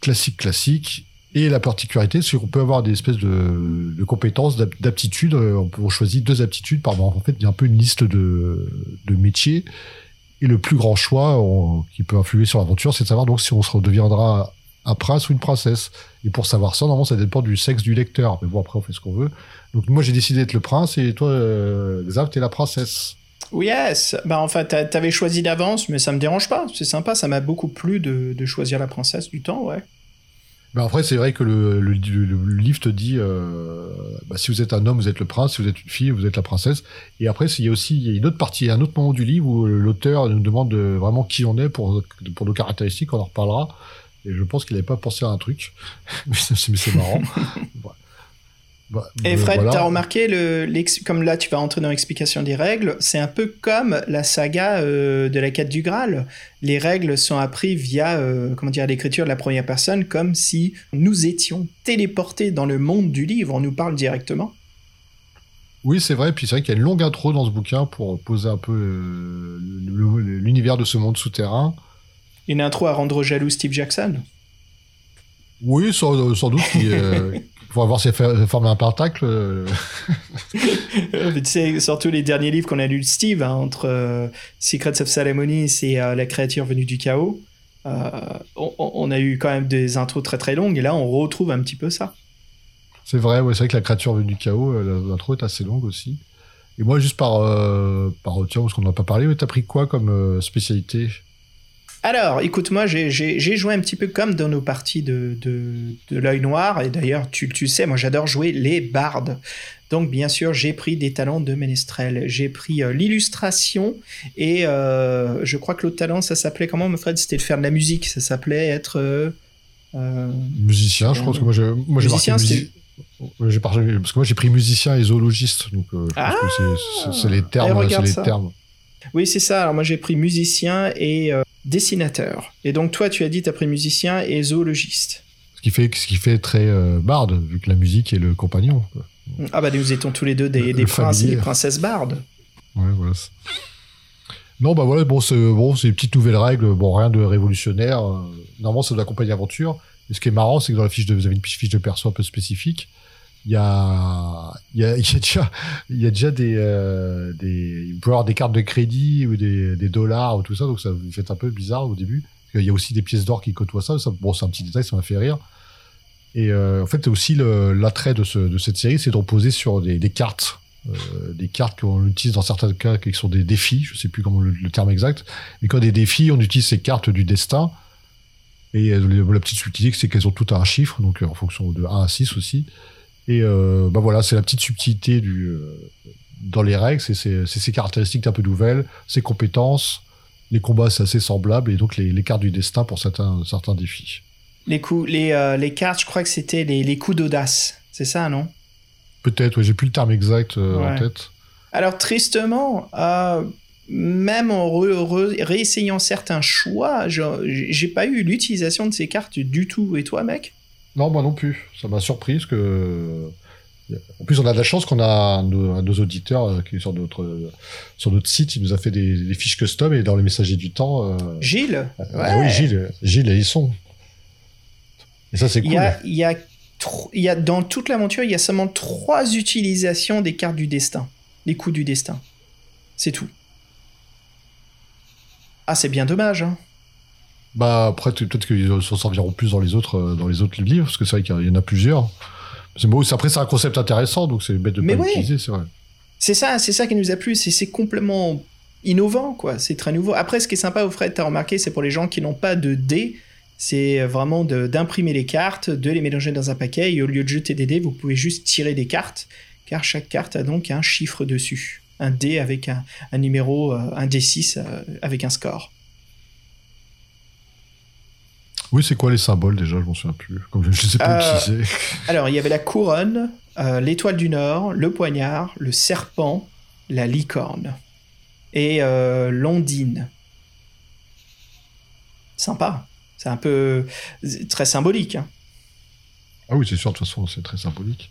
Classique. Et la particularité, c'est qu'on peut avoir des espèces de compétences, d'aptitudes. On choisit 2 aptitudes par mois. En fait, il y a un peu une liste de métiers. Et le plus grand choix qui peut influer sur l'aventure, c'est de savoir donc si on se redeviendra un prince ou une princesse. Et pour savoir ça, normalement, ça dépend du sexe du lecteur. Mais bon, après, on fait ce qu'on veut. Donc, moi, j'ai décidé d'être le prince et toi, Xav, t'es la princesse. Yes. Bah, en fait, t'avais choisi d'avance, mais ça me dérange pas. C'est sympa. Ça m'a beaucoup plu de choisir la princesse du temps, ouais. Ben après, c'est vrai que le livre te dit si vous êtes un homme, vous êtes le prince, si vous êtes une fille, vous êtes la princesse. Et après, il y a une autre partie, un autre moment du livre où l'auteur nous demande vraiment qui on est pour nos caractéristiques, on en reparlera. Et je pense qu'il n'avait pas pensé à un truc. Mais c'est marrant. Et Fred, voilà. T'as remarqué, comme là tu vas entrer dans l'explication des règles, c'est un peu comme la saga de la quête du Graal. Les règles sont apprises via l'écriture de la première personne, comme si nous étions téléportés dans le monde du livre, on nous parle directement. Oui, c'est vrai, puis c'est vrai qu'il y a une longue intro dans ce bouquin pour poser un peu l'univers de ce monde souterrain. Une intro à rendre jaloux Steve Jackson. Oui, sans doute qu'il faut avoir formé un pentacle. Tu sais, surtout les derniers livres qu'on a lus de Steve, entre Secrets of Salomonis et La créature venue du chaos, on a eu quand même des intros très très longues, et là on retrouve un petit peu ça. C'est vrai, ouais, c'est vrai que La créature venue du chaos, l'intro est assez longue aussi. Et moi, juste tiens, parce qu'on n'en a pas parlé, mais t'as pris quoi comme spécialité ? Alors, écoute, moi, j'ai joué un petit peu comme dans nos parties de l'œil noir. Et d'ailleurs, tu sais, moi, j'adore jouer les bardes. Donc, bien sûr, j'ai pris des talents de ménestrel. J'ai pris l'illustration et je crois que l'autre talent, ça s'appelait... Comment, Fred? C'était de faire de la musique. Ça s'appelait être... musicien, je pense que moi j'ai marqué musique. Parce que moi, j'ai pris musicien et zoologiste. Donc, je pense que c'est les termes. Oui, c'est ça. Alors, moi, j'ai pris musicien et... dessinateur. Et donc toi, tu as dit t'as pris musicien et zoologiste. Ce qui fait très barde, vu que la musique est le compagnon. Ah bah nous étions tous les deux des princes et des princesses bardes. Ouais, voilà. Non, bah voilà, c'est des petites nouvelles règles, rien de révolutionnaire. Normalement, ça doit accompagner l'aventure. Et ce qui est marrant, c'est que dans la fiche vous avez une fiche de perso un peu spécifique. Il y a déjà il peut y avoir des cartes de crédit ou des dollars ou tout ça, donc ça fait un peu bizarre au début. Il y a aussi des pièces d'or qui côtoient ça. Bon, c'est un petit détail, ça m'a fait rire. Et en fait, aussi l'attrait de cette série, c'est de reposer sur des cartes. Des cartes qu'on utilise dans certains cas qui sont des défis, je ne sais plus comment le terme exact. Mais quand des défis, on utilise ces cartes du destin. Et la petite subtilité, c'est qu'elles ont toutes un chiffre, donc en fonction de 1 à 6 aussi. Et voilà, c'est la petite subtilité dans les règles, c'est ses caractéristiques un peu nouvelles, ses compétences, les combats c'est assez semblable, et donc les cartes du destin pour certains défis. Les cartes, je crois que c'était les coups d'audace. C'est ça, non ? Peut-être, ouais, j'ai plus le terme exact en tête. Alors, tristement, même en réessayant certains choix, j'ai pas eu l'utilisation de ces cartes du tout. Et toi, mec ? Non, moi non plus. Ça m'a surpris parce que... En plus, on a de la chance qu'on a un de nos auditeurs qui est sur notre site, il nous a fait des fiches custom et dans les Messagers du Temps. Gilles. Oui, Gilles et Ysson. Et ça, c'est cool. Il y a dans toute l'aventure, il y a seulement 3 utilisations des cartes du destin, des coups du destin. C'est tout. Ah, c'est bien dommage, hein. Bah après, peut-être qu'ils s'en serviront plus dans les autres livres, parce que c'est vrai qu'il y en a plusieurs. C'est beau. Après, c'est un concept intéressant, donc c'est bête de pas l'utiliser, c'est vrai. C'est ça qui nous a plu. C'est complètement innovant, quoi. C'est très nouveau. Après, ce qui est sympa, au Fred, t'as remarqué, c'est pour les gens qui n'ont pas de dés, c'est vraiment d'imprimer les cartes, de les mélanger dans un paquet, et au lieu de jeter des dés, vous pouvez juste tirer des cartes, car chaque carte a donc un chiffre dessus. Un dé avec un numéro, un D6 avec un score. Oui, c'est quoi les symboles déjà ? Je m'en souviens plus. Comme je ne sais pas utiliser. Alors, il y avait la couronne, l'étoile du Nord, le poignard, le serpent, la licorne et l'ondine. Sympa. C'est un peu très symbolique. Hein. Ah oui, c'est sûr. De toute façon, c'est très symbolique.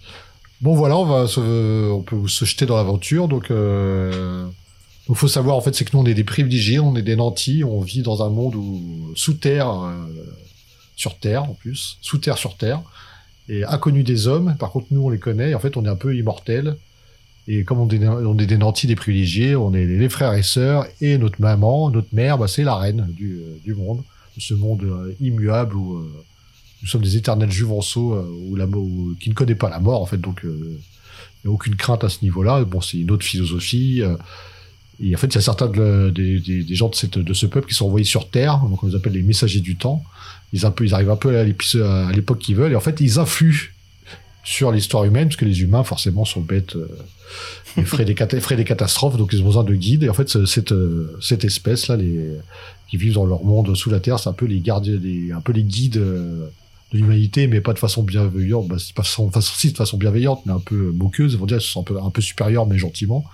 Bon, voilà, on peut se jeter dans l'aventure. Donc, il faut savoir en fait, c'est que nous, on est des privilégiés, on est des nantis, on vit dans un monde où sous terre. Sur Terre, en plus. Sous Terre, sur Terre. Et inconnu des hommes. Par contre, nous, on les connaît. Et en fait, on est un peu immortels. Et comme on est des nantis, des privilégiés, on est les frères et sœurs. Et notre maman, notre mère, bah, c'est la reine du monde. De ce monde immuable où nous sommes des éternels juvenceaux qui ne connaît pas la mort, en fait. Donc, il n'y a aucune crainte à ce niveau-là. Bon, c'est une autre philosophie. Et en fait, il y a certains des gens de ce peuple qui sont envoyés sur Terre. Donc, on les appelle les Messagers du Temps. Ils arrivent un peu à l'époque qu'ils veulent, et en fait, ils influent sur l'histoire humaine, parce que les humains, forcément, sont bêtes, et feraient des catastrophes, donc ils ont besoin de guides, et en fait, cette espèce-là, qui vivent dans leur monde sous la Terre, c'est un peu les guides de l'humanité, mais pas de façon bienveillante, bah, de façon bienveillante, mais un peu moqueuse, on dirait qu'ils sont un peu supérieurs, mais gentiment.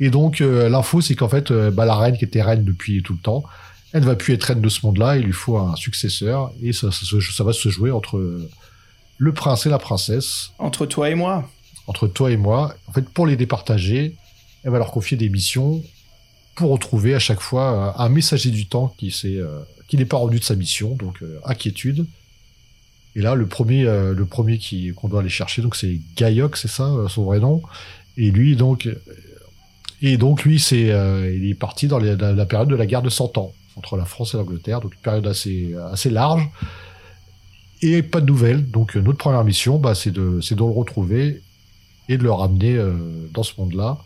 Et donc, l'info, c'est qu'en fait, la reine, qui était reine depuis tout le temps, elle ne va plus être reine de ce monde-là, il lui faut un successeur, et ça va se jouer entre le prince et la princesse. Entre toi et moi. Entre toi et moi. En fait, pour les départager, elle va leur confier des missions pour retrouver à chaque fois un messager du temps qui n'est pas rendu de sa mission, donc inquiétude. Et là, le premier qu'on doit aller chercher, donc c'est Gaïoc, c'est ça, son vrai nom. Et donc lui, il est parti dans la période de la guerre de 100 ans. Entre la France et l'Angleterre, donc une période assez large, et pas de nouvelles. Donc notre première mission, c'est de le retrouver et de le ramener dans ce monde-là.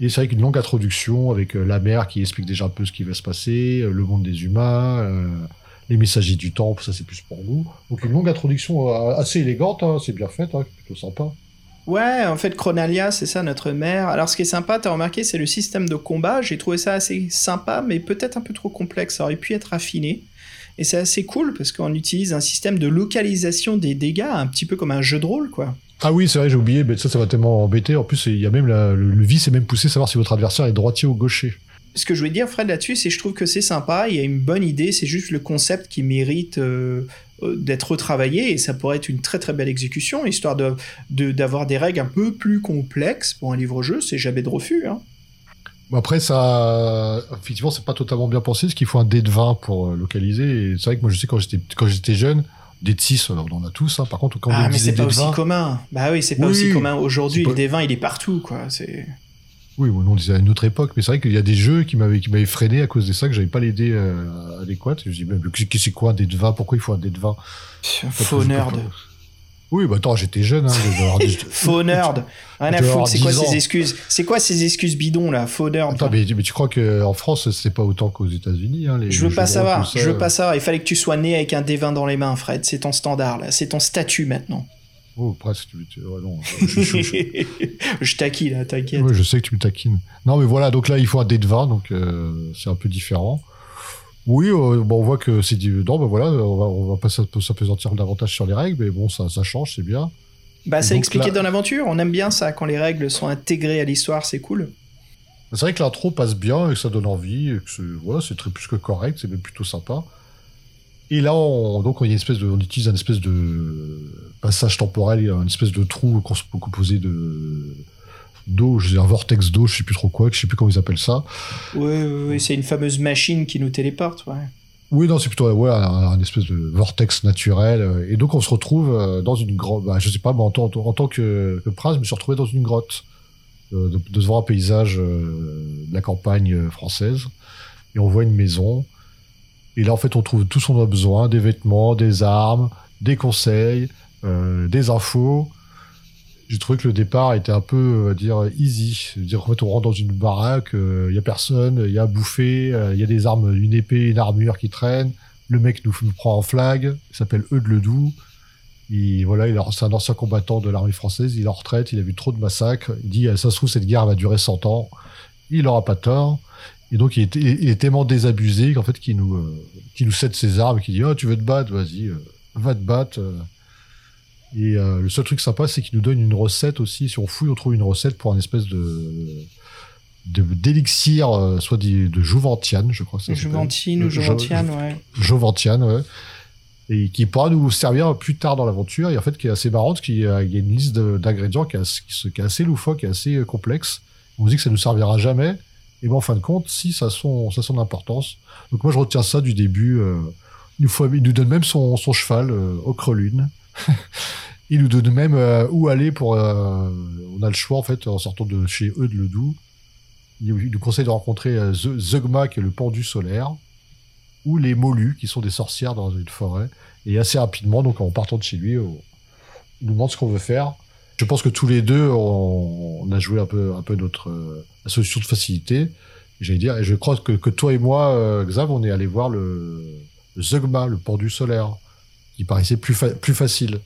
Et c'est avec une longue introduction avec la mère qui explique déjà un peu ce qui va se passer, le monde des humains, les Messagers du Temps, ça c'est plus pour nous. Donc une longue introduction assez élégante, hein, c'est bien fait, hein, plutôt sympa. Ouais, en fait, Cronalia, c'est ça, notre mère. Alors, ce qui est sympa, t'as remarqué, c'est le système de combat. J'ai trouvé ça assez sympa, mais peut-être un peu trop complexe. Ça aurait pu être affiné. Et c'est assez cool, parce qu'on utilise un système de localisation des dégâts, un petit peu comme un jeu de rôle, quoi. Ah oui, c'est vrai, j'ai oublié. Mais ça m'a tellement embêté. En plus, il y a même le vice est même poussé à savoir si votre adversaire est droitier ou gaucher. Ce que je voulais dire, Fred, là-dessus, c'est que je trouve que c'est sympa. Il y a une bonne idée. C'est juste le concept qui mérite... d'être retravaillé, et ça pourrait être une très très belle exécution, histoire d'avoir des règles un peu plus complexes pour un livre-jeu, c'est jamais de refus. Hein. Après, ça, effectivement, c'est pas totalement bien pensé, parce qu'il faut un dé de 20 pour localiser, et c'est vrai que moi je sais quand j'étais jeune, dé de 6, alors on en a tous, hein. Par contre, quand on disait dé de 20... Ah, mais c'est pas aussi commun. Bah oui, c'est pas aussi commun. Aujourd'hui, le dé de 20, il est partout, quoi. C'est... Oui, bon, on disait à une autre époque, mais c'est vrai qu'il y a des jeux qui m'avaient freiné à cause de ça, que j'avais pas les dés adéquats. Je me dis, mais c'est quoi un dé de 20 ? Pourquoi il faut un dé de 20 ? Faux nerd. Oui, bah attends, j'étais jeune. Hein, faux nerd. Rien à foutre, c'est quoi ces excuses ? C'est quoi ces excuses bidons, là ? Faux nerd. Attends, mais tu crois qu'en France, c'est pas autant qu'aux États-Unis, hein, je veux pas savoir, je veux pas savoir. Il fallait que tu sois né avec un dé 20 dans les mains, Fred. C'est ton standard, là. C'est ton statut, maintenant. Oh, presque, ouais, non, je taquine, hein, t'inquiète. Oui, je sais que tu me taquines. Non, mais voilà, donc là, il faut un dé de 20, donc c'est un peu différent. Oui, on voit que c'est... Non, ben voilà, on va pas s'apesantir davantage sur les règles, mais bon, ça change, c'est bien. Bah, c'est expliqué dans l'aventure. On aime bien ça. Quand les règles sont intégrées à l'histoire, c'est cool. C'est vrai que l'intro passe bien et que ça donne envie. Et que c'est très plus que correct. C'est même plutôt sympa. Et là, on utilise un espèce de passage temporel, une espèce de trou composé d'eau, un vortex d'eau, je sais plus trop quoi, je sais plus comment ils appellent ça. Oui, c'est une fameuse machine qui nous téléporte, ouais. Oui, non, c'est plutôt un espèce de vortex naturel. Et donc, on se retrouve dans une grotte. Bah, je sais pas, mais en tant que prince, je me suis retrouvé dans une grotte, devant un paysage de la campagne française. Et on voit une maison. Et là, en fait, on trouve tout ce qu'on a besoin, des vêtements, des armes, des conseils, des infos. J'ai trouvé que le départ était un peu, à dire, easy. C'est-à-dire qu'en fait, on rentre dans une baraque, il y a personne, il y a à bouffer, il y a des armes, une épée, une armure qui traîne. Le mec nous prend en flag, il s'appelle Eudes Ledoux. Et voilà, c'est un ancien combattant de l'armée française, il est en retraite, il a vu trop de massacres. Il dit, ça se trouve, cette guerre va durer 100 ans. Il n'aura pas tort. Et donc, il est tellement désabusé qu'en fait, qu'il nous cède ses armes et qu'il dit « Oh, tu veux te battre ? Vas-y, va te battre. » Et le seul truc sympa, c'est qu'il nous donne une recette aussi. Si on fouille, on trouve une recette pour un espèce d'élixir, soit de Jouventiane, je crois. Jouventine ou Joventiane, ouais. Joventiane, ouais. Et qui pourra nous servir plus tard dans l'aventure. Et en fait, qui est assez marrant, parce qu'il y a une liste d'ingrédients qui est assez loufoque, qui est assez complexe. On se dit que ça ne nous servira jamais. Et bien, en fin de compte, si, ça a son importance. Donc moi, je retiens ça du début. Il nous donne même son cheval, Ocre-Lune. Il nous donne même où aller pour... on a le choix, en fait, en sortant de chez Eudes Ledoux. Il nous conseille de rencontrer Zeugma, qui est le pendu solaire, ou les Molus, qui sont des sorcières dans une forêt. Et assez rapidement, donc en partant de chez lui, il nous demande ce qu'on veut faire. Je pense que tous les deux, on a joué un peu notre solution de facilité. J'allais dire, et je crois que toi et moi, Xav, on est allé voir le Zeugma, le pendu solaire, qui paraissait plus facile.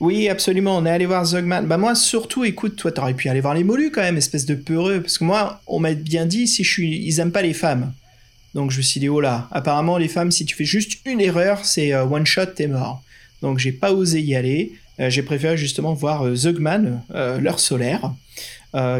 Oui, absolument, on est allé voir Zeugma. Bah moi, surtout, écoute, toi, t'aurais pu aller voir les Molus quand même, espèce de peureux, parce que moi, on m'a bien dit, ils aiment pas les femmes. Donc je me suis dit, oh là, apparemment, les femmes, si tu fais juste une erreur, c'est one shot, t'es mort. Donc j'ai pas osé y aller. J'ai préféré justement voir Zeugman, leur solaire,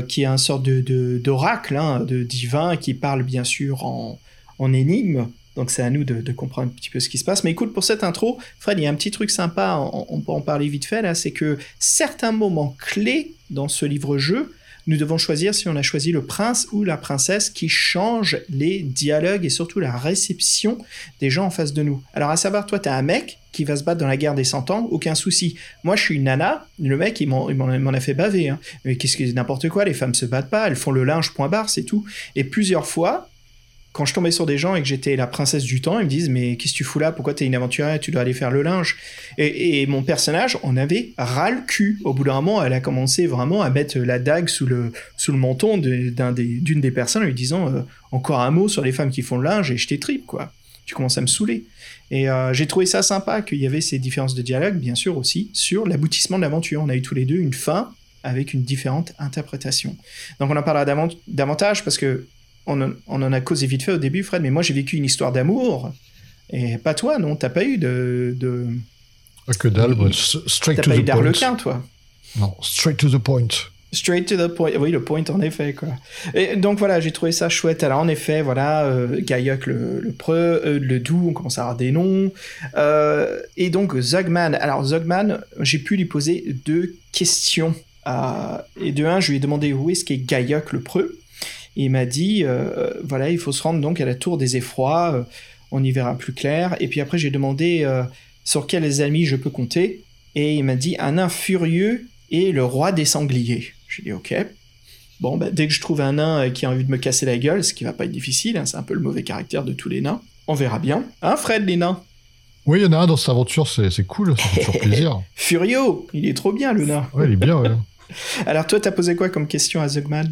qui est un sorte d'oracle, hein, de divin, qui parle bien sûr en énigme. Donc c'est à nous de comprendre un petit peu ce qui se passe. Mais écoute, pour cette intro, Fred, il y a un petit truc sympa, on peut en parler vite fait là, c'est que certains moments clés dans ce livre-jeu, nous devons choisir si on a choisi le prince ou la princesse, qui change les dialogues et surtout la réception des gens en face de nous. Alors à savoir, toi, t'as un mec qui va se battre dans la guerre des 100 ans, aucun souci. Moi, je suis une nana, le mec, il m'en a fait baver. Hein. Mais qu'est-ce que c'est, n'importe quoi, les femmes se battent pas, elles font le linge, point barre, c'est tout. Et plusieurs fois, quand je tombais sur des gens et que j'étais la princesse du temps, ils me disent « Mais qu'est-ce que tu fous là ? Pourquoi t'es une aventurière ? Tu dois aller faire le linge ?» et mon personnage, on avait ras le cul. Au bout d'un moment, elle a commencé vraiment à mettre la dague sous le menton d'une des personnes en lui disant « Encore un mot sur les femmes qui font le linge et je t'étripe, quoi. Tu commences à me saouler. » Et j'ai trouvé ça sympa qu'il y avait ces différences de dialogue, bien sûr aussi, sur l'aboutissement de l'aventure. On a eu tous les deux une fin avec une différente interprétation. Donc on en parlera davantage parce que on en a causé vite fait au début, Fred, mais moi j'ai vécu une histoire d'amour. Et pas toi, non, t'as pas eu de... Que dalle, straight to the point. T'as pas eu d'arlequin, toi. Non, straight to the point. Straight to the point, oui, le point en effet, quoi. Et donc voilà, j'ai trouvé ça chouette. Alors en effet, voilà, Gaillac le doux, on commence à avoir des noms. Et donc Zeugman. Alors Zeugman, j'ai pu lui poser deux questions. Et de un, je lui ai demandé où est-ce qu'est Gaillac le preux. Et il m'a dit, voilà, il faut se rendre donc à la tour des effrois, on y verra plus clair. Et puis après, j'ai demandé sur quels amis je peux compter. Et il m'a dit, un nain furieux et le roi des sangliers. J'ai dit, ok. Bon, bah, dès que je trouve un nain qui a envie de me casser la gueule, ce qui va pas être difficile, hein, c'est un peu le mauvais caractère de tous les nains. On verra bien. Hein, Fred, les nains ? Oui, il y en a un dans cette aventure, c'est cool, ça fait toujours plaisir. Furio, il est trop bien, le nain. Ouais, il est bien, ouais. Alors toi, t'as posé quoi comme question à Zeugman ?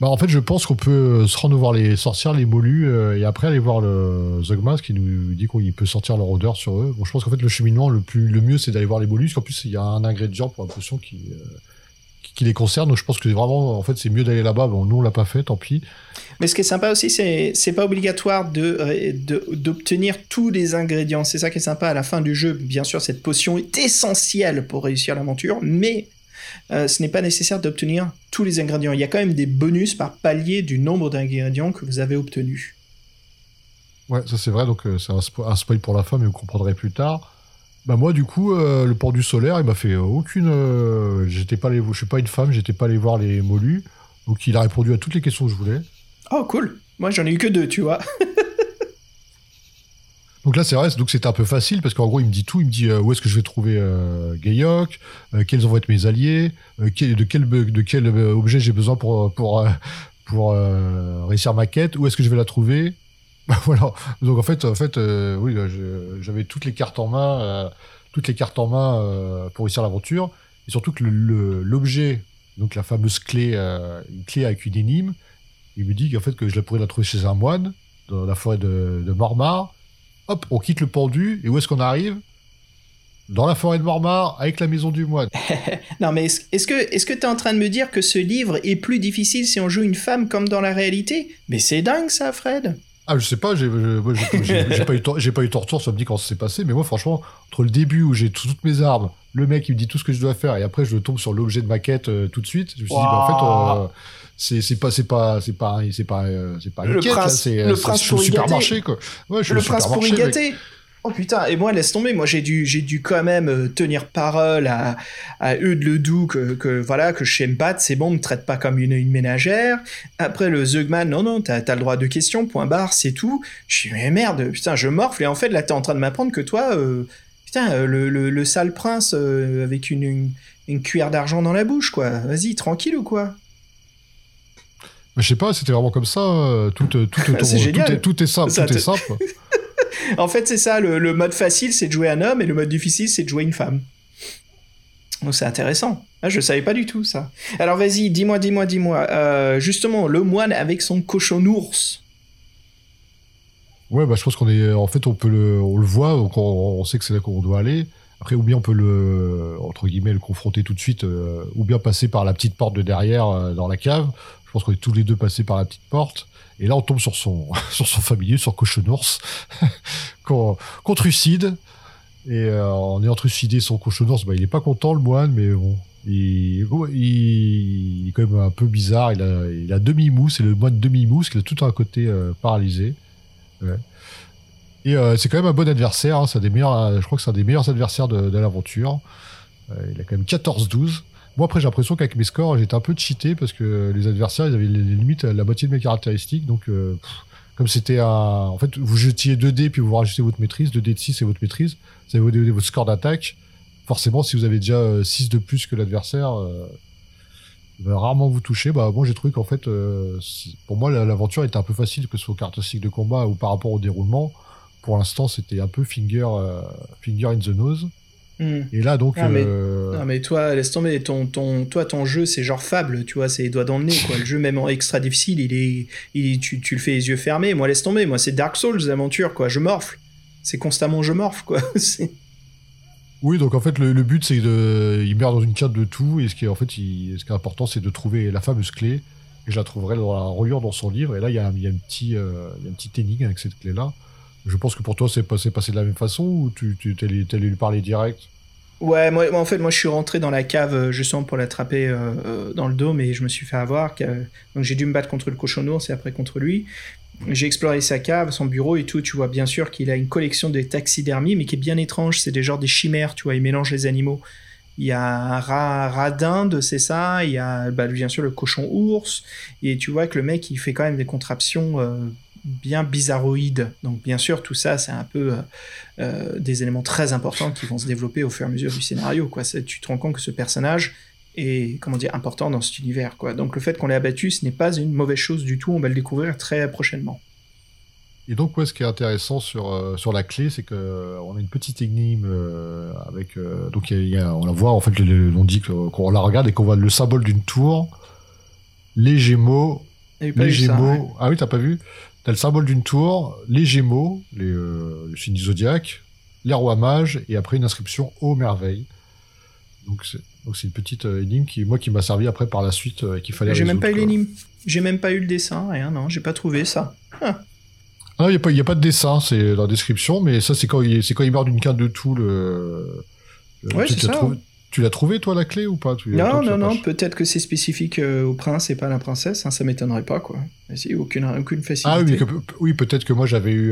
Bah en fait, je pense qu'on peut se rendre voir les sorcières, les molus, et après aller voir le Zeugma, qui nous dit qu'il peut sortir leur odeur sur eux. Bon, je pense qu'en fait, le cheminement le mieux, c'est d'aller voir les molus, parce qu'en plus, il y a un ingrédient pour la potion qui qui les concerne. Donc je pense que vraiment, en fait, c'est mieux d'aller là-bas. Bon, nous, on l'a pas fait, tant pis. Mais ce qui est sympa aussi, c'est pas obligatoire d'obtenir tous les ingrédients. C'est ça qui est sympa à la fin du jeu. Bien sûr, cette potion est essentielle pour réussir l'aventure, mais ce n'est pas nécessaire d'obtenir tous les ingrédients. Il y a quand même des bonus par palier du nombre d'ingrédients que vous avez obtenus. Ouais, ça c'est vrai. Donc c'est un spoil pour la fin, mais vous comprendrez plus tard. Bah moi du coup le port du solaire il m'a fait aucune j'étais pas allé, je suis pas une femme, j'étais pas allé voir les mollus, donc il a répondu à toutes les questions que je voulais. Oh cool, moi j'en ai eu que 2 tu vois. Donc là c'est vrai, donc c'était un peu facile parce qu'en gros il me dit tout, il me dit où est-ce que je vais trouver Gayok, quels vont être mes alliés, de quel objet j'ai besoin pour réussir ma quête, où est-ce que je vais la trouver. Voilà. Donc en fait, oui, j'avais toutes les cartes en main pour réussir l'aventure, et surtout que l'objet, donc la fameuse clé, une clé avec une énigme, il me dit qu'en fait que je pourrais la trouver chez un moine dans la forêt de Mormar. Hop, on quitte le pendu et où est-ce qu'on arrive? Dans la forêt de Mormar avec la maison du moine. Non mais est-ce que t'es en train de me dire que ce livre est plus difficile si on joue une femme comme dans la réalité? Mais c'est dingue ça, Fred. Ah, je sais pas, j'ai pas eu tort de retour, ça me dit quand ça s'est passé, mais moi, franchement, entre le début où j'ai toutes mes armes, le mec, il me dit tout ce que je dois faire, et après, je tombe sur l'objet de ma quête tout de suite, je me suis dit, bah, en fait, c'est pas une quête, là, c'est au supermarché, quoi. Ouais, je suis le prince pour une gâtée. Oh putain, et moi, laisse tomber, moi, j'ai dû quand même tenir parole à Eudes Ledoux, que je n'aime pas, c'est bon, ne me traite pas comme une ménagère. Après, le Zeugman, non, t'as le droit de questions, point barre, c'est tout. Je suis, mais merde, putain, je morfle, et en fait, là, t'es en train de m'apprendre que toi, le sale prince, avec une cuillère d'argent dans la bouche, quoi. Vas-y, tranquille ou quoi? Mais je sais pas, c'était vraiment comme ça, tout est simple. En fait, c'est ça, le mode facile, c'est de jouer un homme, et le mode difficile, c'est de jouer une femme. Donc, c'est intéressant. Ah, je savais pas du tout, ça. Alors, vas-y, dis-moi. Justement, le moine avec son cochon-ours. Ouais, bah, je pense qu'on est... En fait, on le voit, donc on sait que c'est là qu'on doit aller. Après, ou bien on peut le, entre guillemets, le confronter tout de suite, ou bien passer par la petite porte de derrière, dans la cave. Je pense qu'on est tous les deux passés par la petite porte. Et là, on tombe sur son familier, sur cochon-ours, qu'on trucide. Et en ayant trucidé son cochon-ours, bah, il n'est pas content, le moine, mais bon, il est quand même un peu bizarre. Il a demi-mousse, et le moine demi-mousse, il a tout un côté paralysé. Ouais. Et c'est quand même un bon adversaire. Hein, je crois que c'est un des meilleurs adversaires de l'aventure. Il a quand même 14-12. Moi, après, j'ai l'impression qu'avec mes scores, j'étais un peu cheaté parce que les adversaires, ils avaient limite la moitié de mes caractéristiques. Donc, comme c'était un... En fait, vous jetiez 2 dés, puis vous rajoutez votre maîtrise. 2 dés de 6 et votre maîtrise. Ça va vous donner votre score d'attaque. Forcément, si vous avez déjà 6 de plus que l'adversaire, il va rarement vous toucher. Bah, moi, j'ai trouvé qu'en fait, pour moi, l'aventure était un peu facile, que ce soit aux caractéristiques de combat ou par rapport au déroulement. Pour l'instant, c'était un peu finger in the nose. Mmh. Et là donc non mais toi laisse tomber, ton jeu c'est genre fable, tu vois, c'est les doigts dans le nez quoi. Le jeu même en extra difficile, tu le fais les yeux fermés. Moi laisse tomber, moi c'est Dark Souls l'aventure quoi, je morfle. C'est constamment je morfle quoi. Oui, donc en fait le but c'est il meurt dans une carte de tout et ce qui est important c'est de trouver la fameuse clé et je la trouverai dans la reliure dans son livre et là il y a une petite énigme avec cette clé là. Je pense que pour toi, c'est passé de la même façon ou t'es allé lui parler direct? Ouais, moi, en fait, je suis rentré dans la cave justement pour l'attraper dans le dos, mais je me suis fait avoir. Donc j'ai dû me battre contre le cochon-ours et après contre lui. J'ai exploré sa cave, son bureau et tout. Tu vois bien sûr qu'il a une collection de taxidermies, mais qui est bien étrange. C'est des genres des chimères, tu vois, il mélange les animaux. Il y a un rat d'Inde, c'est ça. Il y a bah, bien sûr le cochon-ours. Et tu vois que le mec, il fait quand même des contraptions... bien bizarroïde. Donc bien sûr tout ça c'est un peu des éléments très importants qui vont se développer au fur et à mesure du scénario quoi. Tu te rends compte que ce personnage est comment dire important dans cet univers quoi. Donc le fait qu'on l'ait abattu ce n'est pas une mauvaise chose du tout, on va le découvrir très prochainement. Et donc ouais, ce qui est intéressant sur la clé c'est qu'on a une petite énigme avec donc on la voit en fait on dit qu'on la regarde et qu'on voit le symbole d'une tour, les Gémeaux. Ouais. Ah oui, t'as pas vu? T'as le symbole d'une tour, les Gémeaux, le signe du zodiaque, les rois mages, et après une inscription aux merveilles. Donc, Donc c'est une petite énigme qui m'a servi après par la suite et qu'il fallait résoudre. J'ai même pas eu l'énigme. J'ai même pas eu le dessin, rien, non, j'ai pas trouvé ça. Ah, il y a pas de dessin, c'est la description, mais ça c'est quand il meurt d'une quinte de toux le. Ouais, c'est ça. Tu l'as trouvé toi la clé ou pas? Non, peut-être que c'est spécifique au prince et pas à la princesse, hein, ça m'étonnerait pas quoi. Si, aucune facilité. Ah oui, peut-être que moi j'avais eu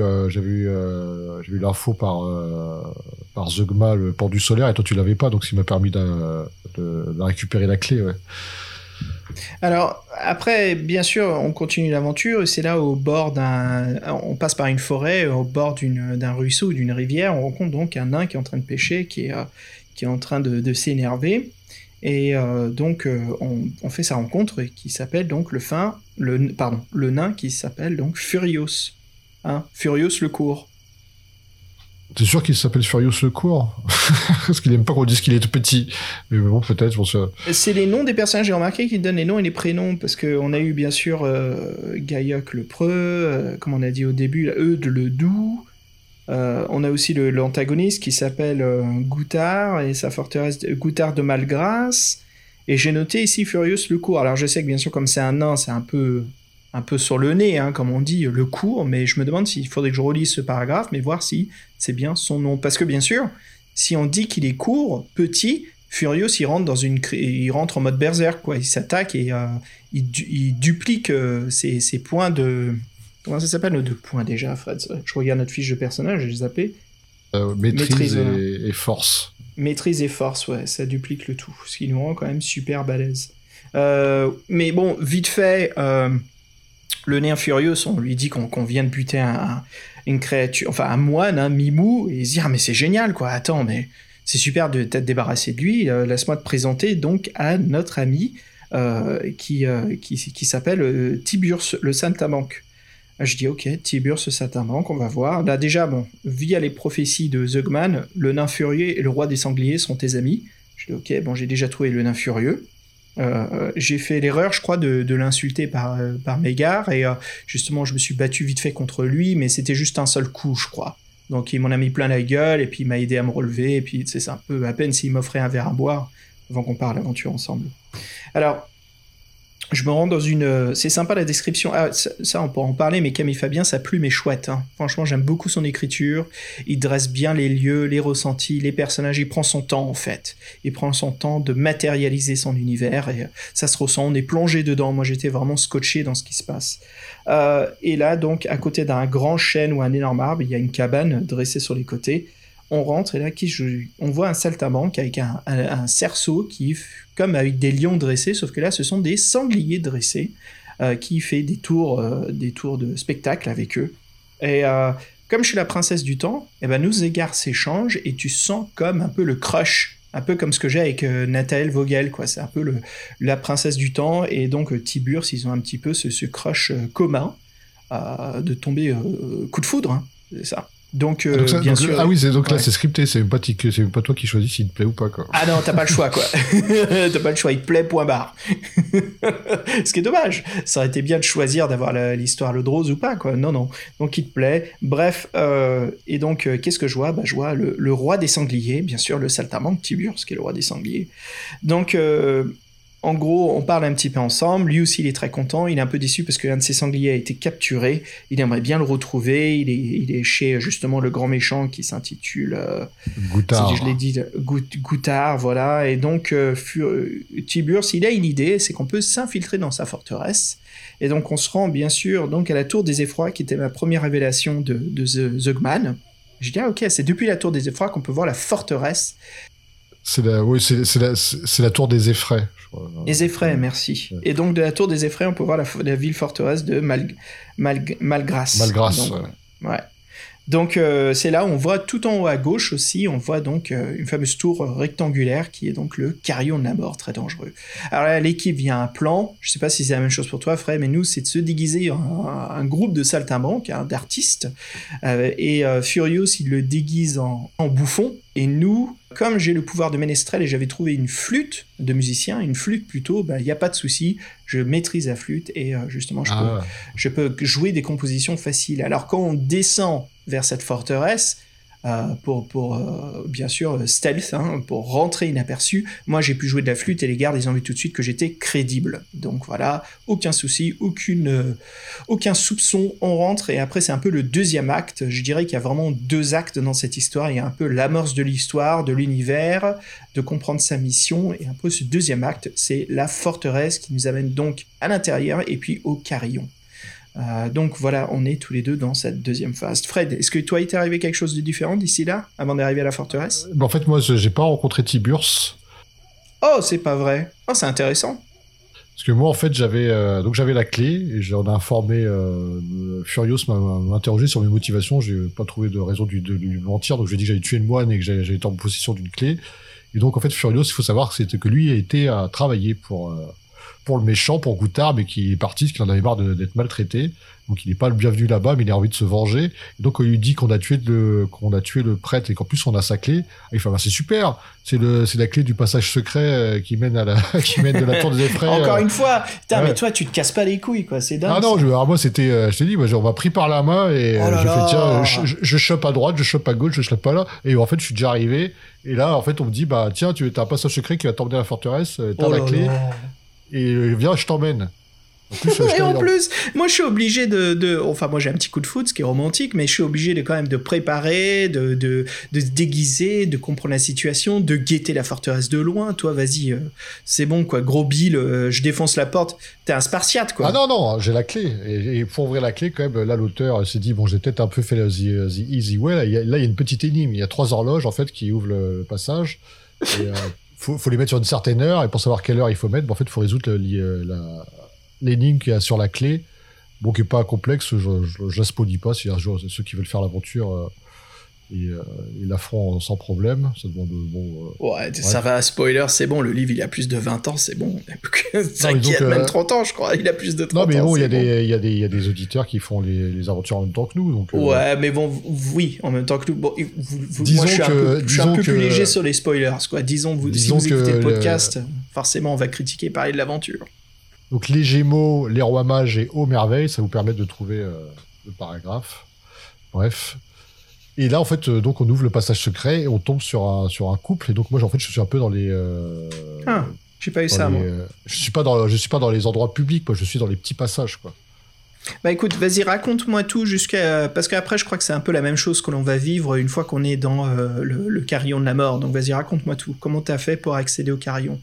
l'info par Zeugma, le pendu solaire, et toi tu l'avais pas, donc ça m'a permis de récupérer la clé, ouais. Alors après, bien sûr, on continue l'aventure et c'est là on passe par une forêt, au bord d'un ruisseau ou d'une rivière, on rencontre donc un nain qui est en train de pêcher, qui est en train de s'énerver et donc on fait sa rencontre et qui s'appelle donc le nain qui s'appelle donc Furious, hein, Furious le court. T'es sûr qu'il s'appelle Furious le court? Parce qu'il aime pas qu'on dise qu'il est petit. Mais bon, peut-être, pour ça. C'est les noms des personnages, j'ai remarqué qu'ils donnent les noms et les prénoms, parce qu'on a eu, bien sûr, Gaïoc le preux, comme on a dit au début, Eudes le doux. On a aussi l'antagoniste qui s'appelle Goutard et sa forteresse Goutard de Malgrâce. Et j'ai noté ici Furious le court. Alors je sais que, bien sûr, comme c'est un nain, c'est un peu sur le nez, hein, comme on dit, le court, mais je me demande s'il faudrait que je relise ce paragraphe, mais voir si c'est bien son nom. Parce que bien sûr, si on dit qu'il est court, petit, Furious, il rentre en mode berserk, quoi. Il s'attaque et il duplique ses points de... Comment ça s'appelle, nos deux points déjà, Fred? Je regarde notre fiche de personnage, j'ai zappé. Maîtrise et force. Maîtrise et force, ouais, ça duplique le tout, ce qui nous rend quand même super balèze. Mais bon, vite fait... Le nain furieux, on lui dit qu'on vient de buter une créature, enfin un moine, un mimou, et il se dit « Ah mais c'est génial quoi, attends, mais c'est super de t'être débarrassé de lui, laisse-moi te présenter donc à notre ami qui s'appelle Tiburce le Saltimbanque. » Je dis « Ok, Tiburce le Saltimbanque, on va voir. » Là déjà, bon, via les prophéties de Zeugman, le nain furieux et le roi des sangliers sont tes amis. Je dis « Ok, bon, j'ai déjà trouvé le nain furieux. » J'ai fait l'erreur, je crois, de l'insulter par mégare, et justement je me suis battu vite fait contre lui, mais c'était juste un seul coup, je crois. Donc il m'en a mis plein la gueule, et puis il m'a aidé à me relever, et puis c'est un peu à peine s'il m'offrait un verre à boire avant qu'on parte l'aventure ensemble. Alors, je me rends dans une... C'est sympa la description. Ah, ça on pourra en parler, mais Camille Fabien, sa plume est chouette. Hein. Franchement, j'aime beaucoup son écriture. Il dresse bien les lieux, les ressentis, les personnages. Il prend son temps, en fait. Il prend son temps de matérialiser son univers. Et ça se ressent. On est plongé dedans. Moi, j'étais vraiment scotché dans ce qui se passe. Et là, donc, à côté d'un grand chêne ou un énorme arbre, il y a une cabane dressée sur les côtés. On rentre, et là, on voit un saltimbanque avec un cerceau qui... comme avec des lions dressés, sauf que là, ce sont des sangliers dressés qui fait des tours de spectacle avec eux. Et comme je suis la princesse du temps, eh ben, nous égare ces changes et tu sens comme un peu le crush, un peu comme ce que j'ai avec Nathalie Vogel, quoi. C'est un peu la princesse du temps et donc Tiburce, ils ont un petit peu ce crush commun de tomber coup de foudre, hein, c'est ça. Donc, bien sûr. Ah oui, là c'est scripté, c'est même pas toi qui choisis s'il te plaît ou pas quoi. Ah non, t'as pas le choix quoi. T'as pas le choix, il te plaît, point barre. Ce qui est dommage. Ça aurait été bien de choisir d'avoir l'histoire le drose ou pas quoi. Non. Donc il te plaît. Bref, et donc qu'est-ce que je vois? Bah je vois le roi des sangliers, bien sûr, le saltimbanque Tiburce qui est le roi des sangliers. Donc en gros, on parle un petit peu ensemble. Lui aussi, il est très content. Il est un peu déçu parce qu'un de ses sangliers a été capturé. Il aimerait bien le retrouver. Il est chez, justement, le grand méchant qui s'intitule... Goutard. Je l'ai dit, Goutard, voilà. Et donc, Tiburce, il a une idée, c'est qu'on peut s'infiltrer dans sa forteresse. Et donc, on se rend, bien sûr, donc, à la Tour des Effrois, qui était ma première révélation de Zeugman. Je dis, ah, ok, c'est depuis la Tour des Effrois qu'on peut voir la forteresse. C'est la tour des Effraies. Les Effraies, merci. Ouais. Et donc de la tour des Effraies, on peut voir la ville forteresse de Malgrâce. Malgrâce, donc, ouais. Donc c'est là où on voit tout en haut à gauche aussi, on voit donc une fameuse tour rectangulaire qui est donc le carillon de la mort, très dangereux. Alors là, l'équipe vient un plan, je sais pas si c'est la même chose pour toi, Fred, mais nous c'est de se déguiser en un groupe de saltimbanques, hein, d'artistes, et Furious il le déguise en bouffon, et nous, comme j'ai le pouvoir de ménestrel et j'avais trouvé une flûte de musicien, il n'y a pas de souci, je maîtrise la flûte et justement je peux jouer des compositions faciles. Alors quand on descend vers cette forteresse, pour bien sûr stealth, hein, pour rentrer inaperçu. Moi j'ai pu jouer de la flûte et les gardes ils ont vu tout de suite que j'étais crédible, donc voilà, aucun souci, aucun soupçon, on rentre. Et après c'est un peu le deuxième acte, je dirais qu'il y a vraiment deux actes dans cette histoire. Il y a un peu l'amorce de l'histoire, de l'univers, de comprendre sa mission, et un peu ce deuxième acte, c'est la forteresse qui nous amène donc à l'intérieur et puis au carillon. Donc voilà, on est tous les deux dans cette deuxième phase. Fred, est-ce que toi, il t'est arrivé quelque chose de différent d'ici là, avant d'arriver à la forteresse ? En fait, moi, j'ai pas rencontré Tiburce. Oh, c'est pas vrai. Oh, c'est intéressant. Parce que moi, en fait, j'avais la clé et j'en ai informé. Furious m'a interrogé sur mes motivations. J'ai pas trouvé de raison de lui mentir, donc je lui ai dit que j'allais tuer le moine et que j'allais être en possession d'une clé. Et donc, en fait, Furious, il faut savoir que c'était que lui a été à travailler pour le méchant, pour Goutard, mais qui est parti parce qu'il en avait marre d'être maltraité. Donc il n'est pas le bienvenu là-bas, mais il a envie de se venger. Et donc on lui dit qu'on a tué le prêtre et qu'en plus on a sa clé. Il fait, bah, c'est super, c'est la clé du passage secret qui mène de la tour des effraies. Encore une fois, putain, ouais. Mais toi tu te casses pas les couilles, quoi, c'est dingue. Ah non, moi c'était, je t'ai dit, on m'a pris par la main et j'ai fait, tiens, je chope à droite, je chope à gauche, je chope pas là. Et en fait je suis déjà arrivé. Et là en fait on me dit, bah tiens, tu as un passage secret qui va t'emmener à la forteresse, t'as la clé. Là. Et viens, je t'emmène. En plus, moi je suis obligé Enfin, moi j'ai un petit coup de foot, ce qui est romantique, mais je suis obligé quand même de préparer, de se déguiser, de comprendre la situation, de guetter la forteresse de loin. Toi, vas-y, c'est bon, quoi. Gros Bill, je défonce la porte. T'es un Spartiate, quoi. Ah non, j'ai la clé. Et pour ouvrir la clé, quand même, là, l'auteur s'est dit, bon, j'ai peut-être un peu fait the easy way. Là, il y a une petite énigme. Il y a 3 horloges, en fait, qui ouvrent le passage. Et... Faut les mettre sur une certaine heure, et pour savoir quelle heure il faut mettre, en fait, il faut résoudre l'énigme qu'il y a sur la clé, bon, qui n'est pas complexe, je la spoilie pas, c'est-à-dire ceux qui veulent faire l'aventure, ils la feront sans problème, ça demande... ouais, ça va, spoiler, c'est bon, le livre, il a plus de 20 ans, c'est bon, t'inquiète, même 30 ans, je crois, il a plus de 30 ans. Non, mais bon, il y a des auditeurs qui font les aventures en même temps que nous, donc... Ouais, mais bon, oui, en même temps que nous, bon, moi, je suis un peu plus léger sur les spoilers, quoi, disons si vous écoutez le podcast, forcément, on va critiquer, parler de l'aventure. Donc, les Gémeaux, les Rois Mages et Aux Merveilles, ça vous permet de trouver le paragraphe, bref... Et là, en fait, donc, on ouvre le passage secret et on tombe sur un couple. Et donc, moi, en fait, je suis un peu dans les. J'ai pas eu ça, moi. Je suis pas dans les endroits publics, moi. Je suis dans les petits passages, quoi. Bah écoute, vas-y, raconte-moi tout jusqu'à. Parce qu'après, je crois que c'est un peu la même chose que l'on va vivre une fois qu'on est dans le carillon de la mort. Donc, vas-y, raconte-moi tout. Comment t'as fait pour accéder au carillon ?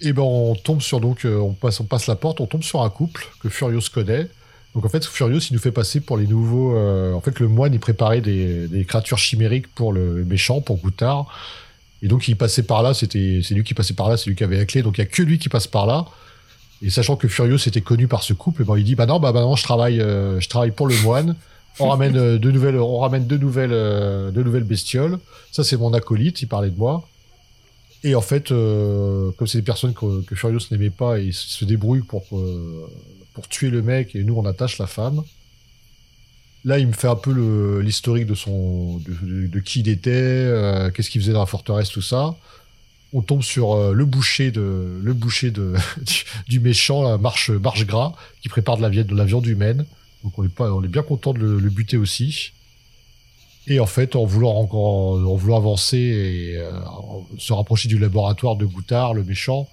Eh ben, on tombe sur. Donc, on passe la porte, on tombe sur un couple que Furious connaît. Donc en fait, Furious, il nous fait passer pour les nouveaux... en fait, le moine, il préparait des créatures chimériques pour le méchant, pour Goutard. Et donc, il passait par là, c'est lui qui passait par là, c'est lui qui avait la clé. Donc, il n'y a que lui qui passe par là. Et sachant que Furious était connu par ce couple, ben, il dit, bah non, je travaille pour le moine. On ramène deux nouvelles bestioles. Ça, c'est mon acolyte, il parlait de moi. Et en fait, comme c'est des personnes que Furious n'aimait pas, il se débrouille pour tuer le mec, et nous on attache la femme. Là il me fait un peu l'historique de qui il était, qu'est-ce qu'il faisait dans la forteresse, tout ça. On tombe sur le boucher de du méchant, la marche gras, qui prépare de la viande humaine. Donc on est bien content de le buter aussi. Et en fait, en voulant avancer et se rapprocher du laboratoire de Goutard, le méchant,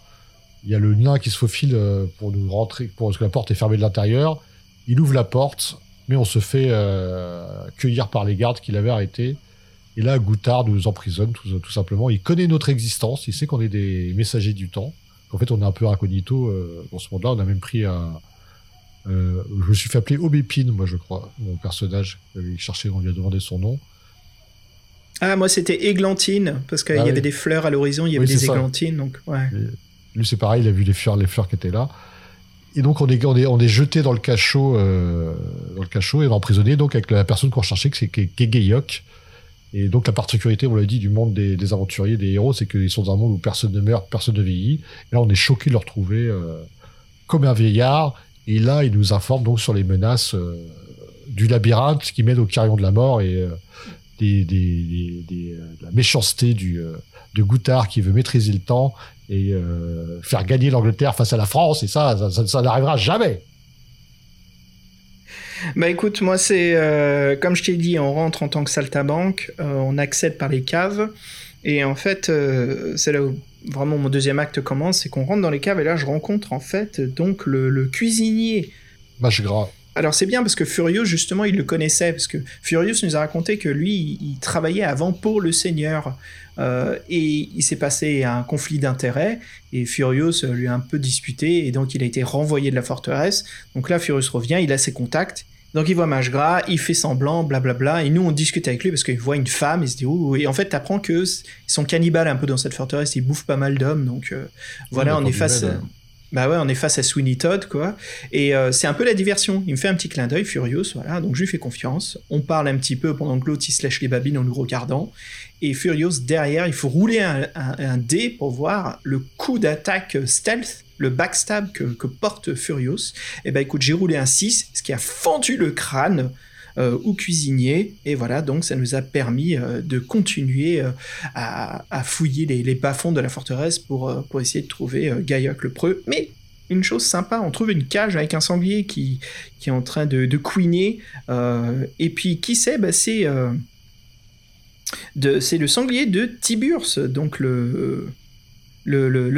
il y a le nain qui se faufile pour nous rentrer, parce que la porte est fermée de l'intérieur. Il ouvre la porte, mais on se fait cueillir par les gardes qui l'avaient arrêté. Et là, Goutard nous emprisonne tout simplement. Il connaît notre existence, il sait qu'on est des messagers du temps. En fait, on est un peu incognito dans ce monde-là. On a même pris un... je me suis fait appeler Aubépine, moi, je crois. Mon personnage, on lui a demandé son nom. Ah, moi, c'était Églantine, parce qu'il y avait des fleurs à l'horizon, il y avait des églantines, donc ouais. Lui, c'est pareil, il a vu les fleurs qui étaient là. Et donc, on est jeté dans le cachot, et emprisonné, donc, avec la personne qu'on recherchait, qui est Gayoc. Et donc, la particularité, on l'a dit, du monde des aventuriers, des héros, c'est qu'ils sont dans un monde où personne ne meurt, personne ne vieillit. Et là, on est choqué de le retrouver, comme un vieillard. Et là, il nous informe, donc, sur les menaces, du labyrinthe qui mène au carillon de la mort et, de la méchanceté de Goutard qui veut maîtriser le temps et faire gagner l'Angleterre face à la France, et ça n'arrivera jamais. Bah écoute, moi c'est comme je t'ai dit, on rentre en tant que saltimbanque, on accède par les caves et en fait c'est là où vraiment mon deuxième acte commence, c'est qu'on rentre dans les caves et là je rencontre en fait donc le cuisinier. Bah je gras. Alors c'est bien parce que Furious justement il le connaissait parce que Furious nous a raconté que lui il travaillait avant pour le Seigneur et il s'est passé un conflit d'intérêts et Furious lui a un peu disputé et donc il a été renvoyé de la forteresse. Donc là Furious revient, il a ses contacts. Donc il voit Mage Gras, il fait semblant, blablabla, et nous on discute avec lui parce qu'il voit une femme, il se dit ouh, et en fait t'apprends qu'ils sont cannibales un peu dans cette forteresse, ils bouffent pas mal d'hommes, donc voilà, on est face... Bah ouais, on est face à Sweeney Todd, quoi. Et c'est un peu la diversion. Il me fait un petit clin d'œil, Furious, voilà. Donc je lui fais confiance. On parle un petit peu pendant que l'autre, il se lèche les babines en nous regardant. Et Furious, derrière, il faut rouler un dé pour voir le coup d'attaque stealth, le backstab que porte Furious. Et bah écoute, j'ai roulé un 6, ce qui a fendu le crâne au cuisinier. Et voilà, donc ça nous a permis de continuer à fouiller les bas-fonds de la forteresse pour essayer de trouver Gaillac le Preux. Mais une chose sympa, on trouve une cage avec un sanglier qui est en train de couiner. Et puis, qui sait, bah, c'est le sanglier de Tiburce, donc le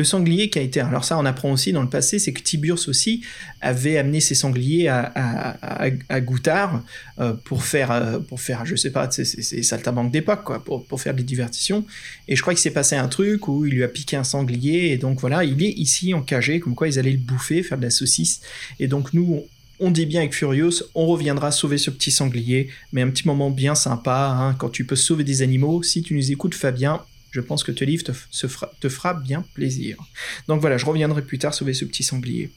sanglier qui a été... Alors ça, on apprend aussi dans le passé, c'est que Tiburce aussi avait amené ses sangliers à Goutard pour faire, je sais pas, c'est saltimbanque d'époque, quoi, pour faire des divertissements. Et je crois qu'il s'est passé un truc où il lui a piqué un sanglier, et donc voilà, il est ici encagé, comme quoi ils allaient le bouffer, faire de la saucisse. Et donc nous, on dit bien avec Furious, on reviendra sauver ce petit sanglier, mais un petit moment bien sympa, hein, quand tu peux sauver des animaux. Si tu nous écoutes, Fabien, je pense que ce livre te fera bien plaisir. Donc voilà, je reviendrai plus tard sauver ce petit sanglier.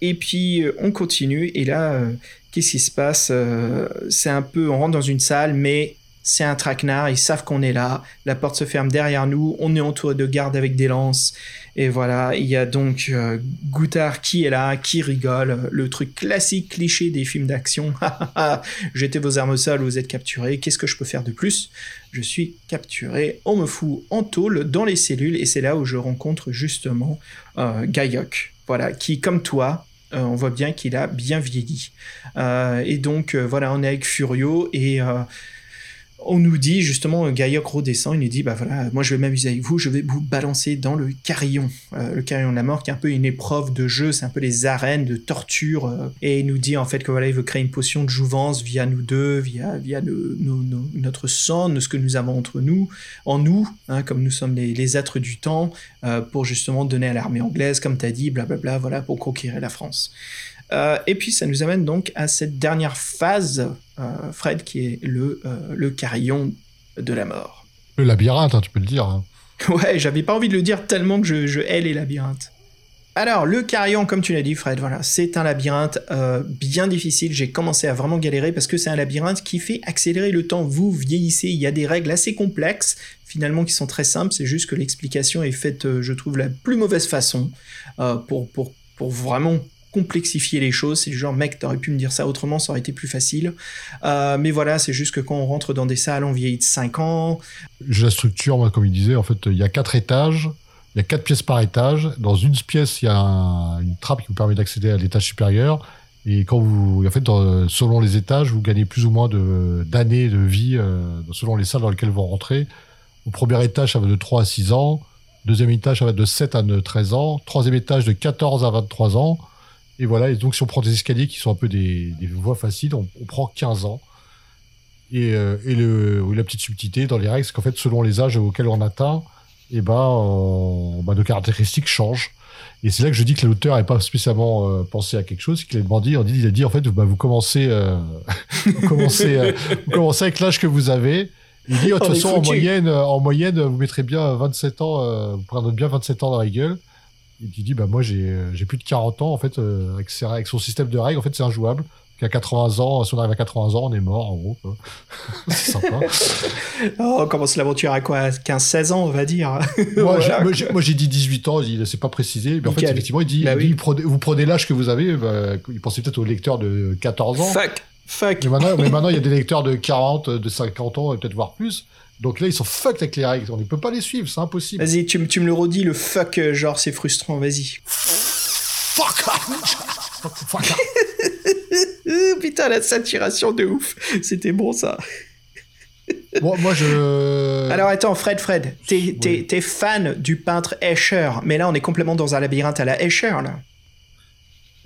Et puis, on continue. Et là, qu'est-ce qui se passe ? C'est un peu... On rentre dans une salle, mais c'est un traquenard. Ils savent qu'on est là. La porte se ferme derrière nous. On est entouré de gardes avec des lances. Et voilà, il y a donc Goutard qui est là, qui rigole. Le truc classique, cliché des films d'action. « Jetez vos armes au sol, vous êtes capturés. Qu'est-ce que je peux faire de plus ? Je suis capturé, on me fout en tôle dans les cellules. » Et c'est là où je rencontre justement Gaillac, voilà, qui, comme toi, on voit bien qu'il a bien vieilli. Et donc, voilà, on est avec Furio et... on nous dit, justement, Gaillac redescend, il nous dit, bah voilà, moi je vais m'amuser avec vous, je vais vous balancer dans le carillon de la mort, qui est un peu une épreuve de jeu, c'est un peu les arènes de torture, et il nous dit en fait que voilà, il veut créer une potion de jouvence via nous deux, via notre sang, ce que nous avons en nous, hein, comme nous sommes les êtres du temps, pour justement donner à l'armée anglaise, comme t'as dit, blablabla, voilà, pour conquérir la France. Et puis ça nous amène donc à cette dernière phase, Fred, qui est le carillon de la mort. Le labyrinthe, hein, tu peux le dire. Hein. Ouais, j'avais pas envie de le dire tellement que je hais les labyrinthes. Alors, le carillon, comme tu l'as dit, Fred, voilà, c'est un labyrinthe bien difficile. J'ai commencé à vraiment galérer parce que c'est un labyrinthe qui fait accélérer le temps. Vous vieillissez, il y a des règles assez complexes, finalement, qui sont très simples. C'est juste que l'explication est faite, je trouve, la plus mauvaise façon pour vraiment... complexifier les choses, c'est du genre mec t'aurais pu me dire ça autrement, ça aurait été plus facile, mais voilà, c'est juste que quand on rentre dans des salles on vieillit de 5 ans. J'ai la structure, moi, comme il disait, en fait il y a 4 étages, il y a 4 pièces par étage, dans une pièce il y a une trappe qui vous permet d'accéder à l'étage supérieur, et quand vous, en fait, selon les étages vous gagnez plus ou moins d'années de vie, selon les salles dans lesquelles vous rentrez. Au premier étage ça va de 3 à 6 ans, deuxième étage ça va de 7 à 13 ans, troisième étage de 14 à 23 ans. Et voilà, et donc si on prend des escaliers qui sont un peu des voies faciles, on prend 15 ans. Et la petite subtilité dans les règles, c'est qu'en fait, selon les âges auxquels on atteint, eh ben, nos caractéristiques changent. Et c'est là que je dis que l'auteur n'a pas spécialement pensé à quelque chose, c'est qu'il a demandé, il a dit en fait, bah, vous commencez, vous commencez avec l'âge que vous avez. Il dit, de toute façon, en moyenne, vous mettrez bien 27 ans, vous prendrez bien 27 ans dans la gueule. Il dit, bah, moi, j'ai plus de 40 ans, en fait, avec son système de règles, en fait, c'est injouable. Qu'à 80 ans, si on arrive à 80 ans, on est mort, en gros. C'est sympa. On commence l'aventure à quoi? 15, 16 ans, on va dire. Moi, j'ai dit 18 ans, il ne s'est pas précisé. Mais en fait, effectivement, il dit, bah, vous prenez l'âge que vous avez, bah, il pensait peut-être aux lecteurs de 14 ans. Fuck. Mais maintenant, il y a des lecteurs de 40, de 50 ans, et peut-être voire plus. Donc là, ils sont fucked avec les règles. On ne peut pas les suivre, c'est impossible. Vas-y, tu me le redis, le fuck, genre, c'est frustrant, vas-y. Fuck. Putain, la saturation de ouf. C'était bon, ça. Bon, moi, je... Alors, attends, Fred. T'es fan du peintre Escher. Mais là, on est complètement dans un labyrinthe à la Escher, là.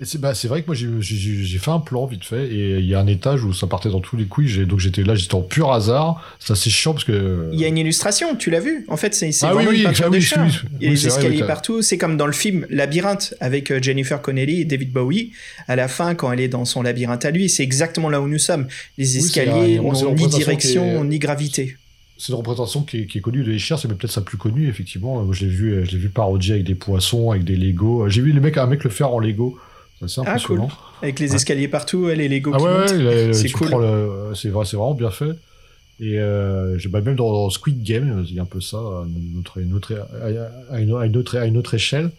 Et c'est vrai que moi, j'ai fait un plan, vite fait. Et il y a un étage où ça partait dans tous les couilles. Donc, j'étais en pur hasard. Ça, c'est chiant parce que... Il y a une illustration, tu l'as vu. En fait, c'est vraiment une peinture d'Escher. Il y a des escaliers partout. C'est comme dans le film Labyrinthe avec Jennifer Connelly et David Bowie. À la fin, quand elle est dans son labyrinthe à lui, c'est exactement là où nous sommes. Les escaliers n'ont ni direction, ni gravité. C'est une représentation qui est connue de Escher, c'est peut-être sa plus connue, effectivement. Je l'ai vu parodier avec des poissons, avec des Legos. J'ai vu un mec le faire en Lego. C'est assez impressionnant. Cool. Avec les escaliers partout, les Legos qui montent. C'est cool. C'est vraiment bien fait. Et même dans Squid Game, il y a un peu ça, à une autre échelle.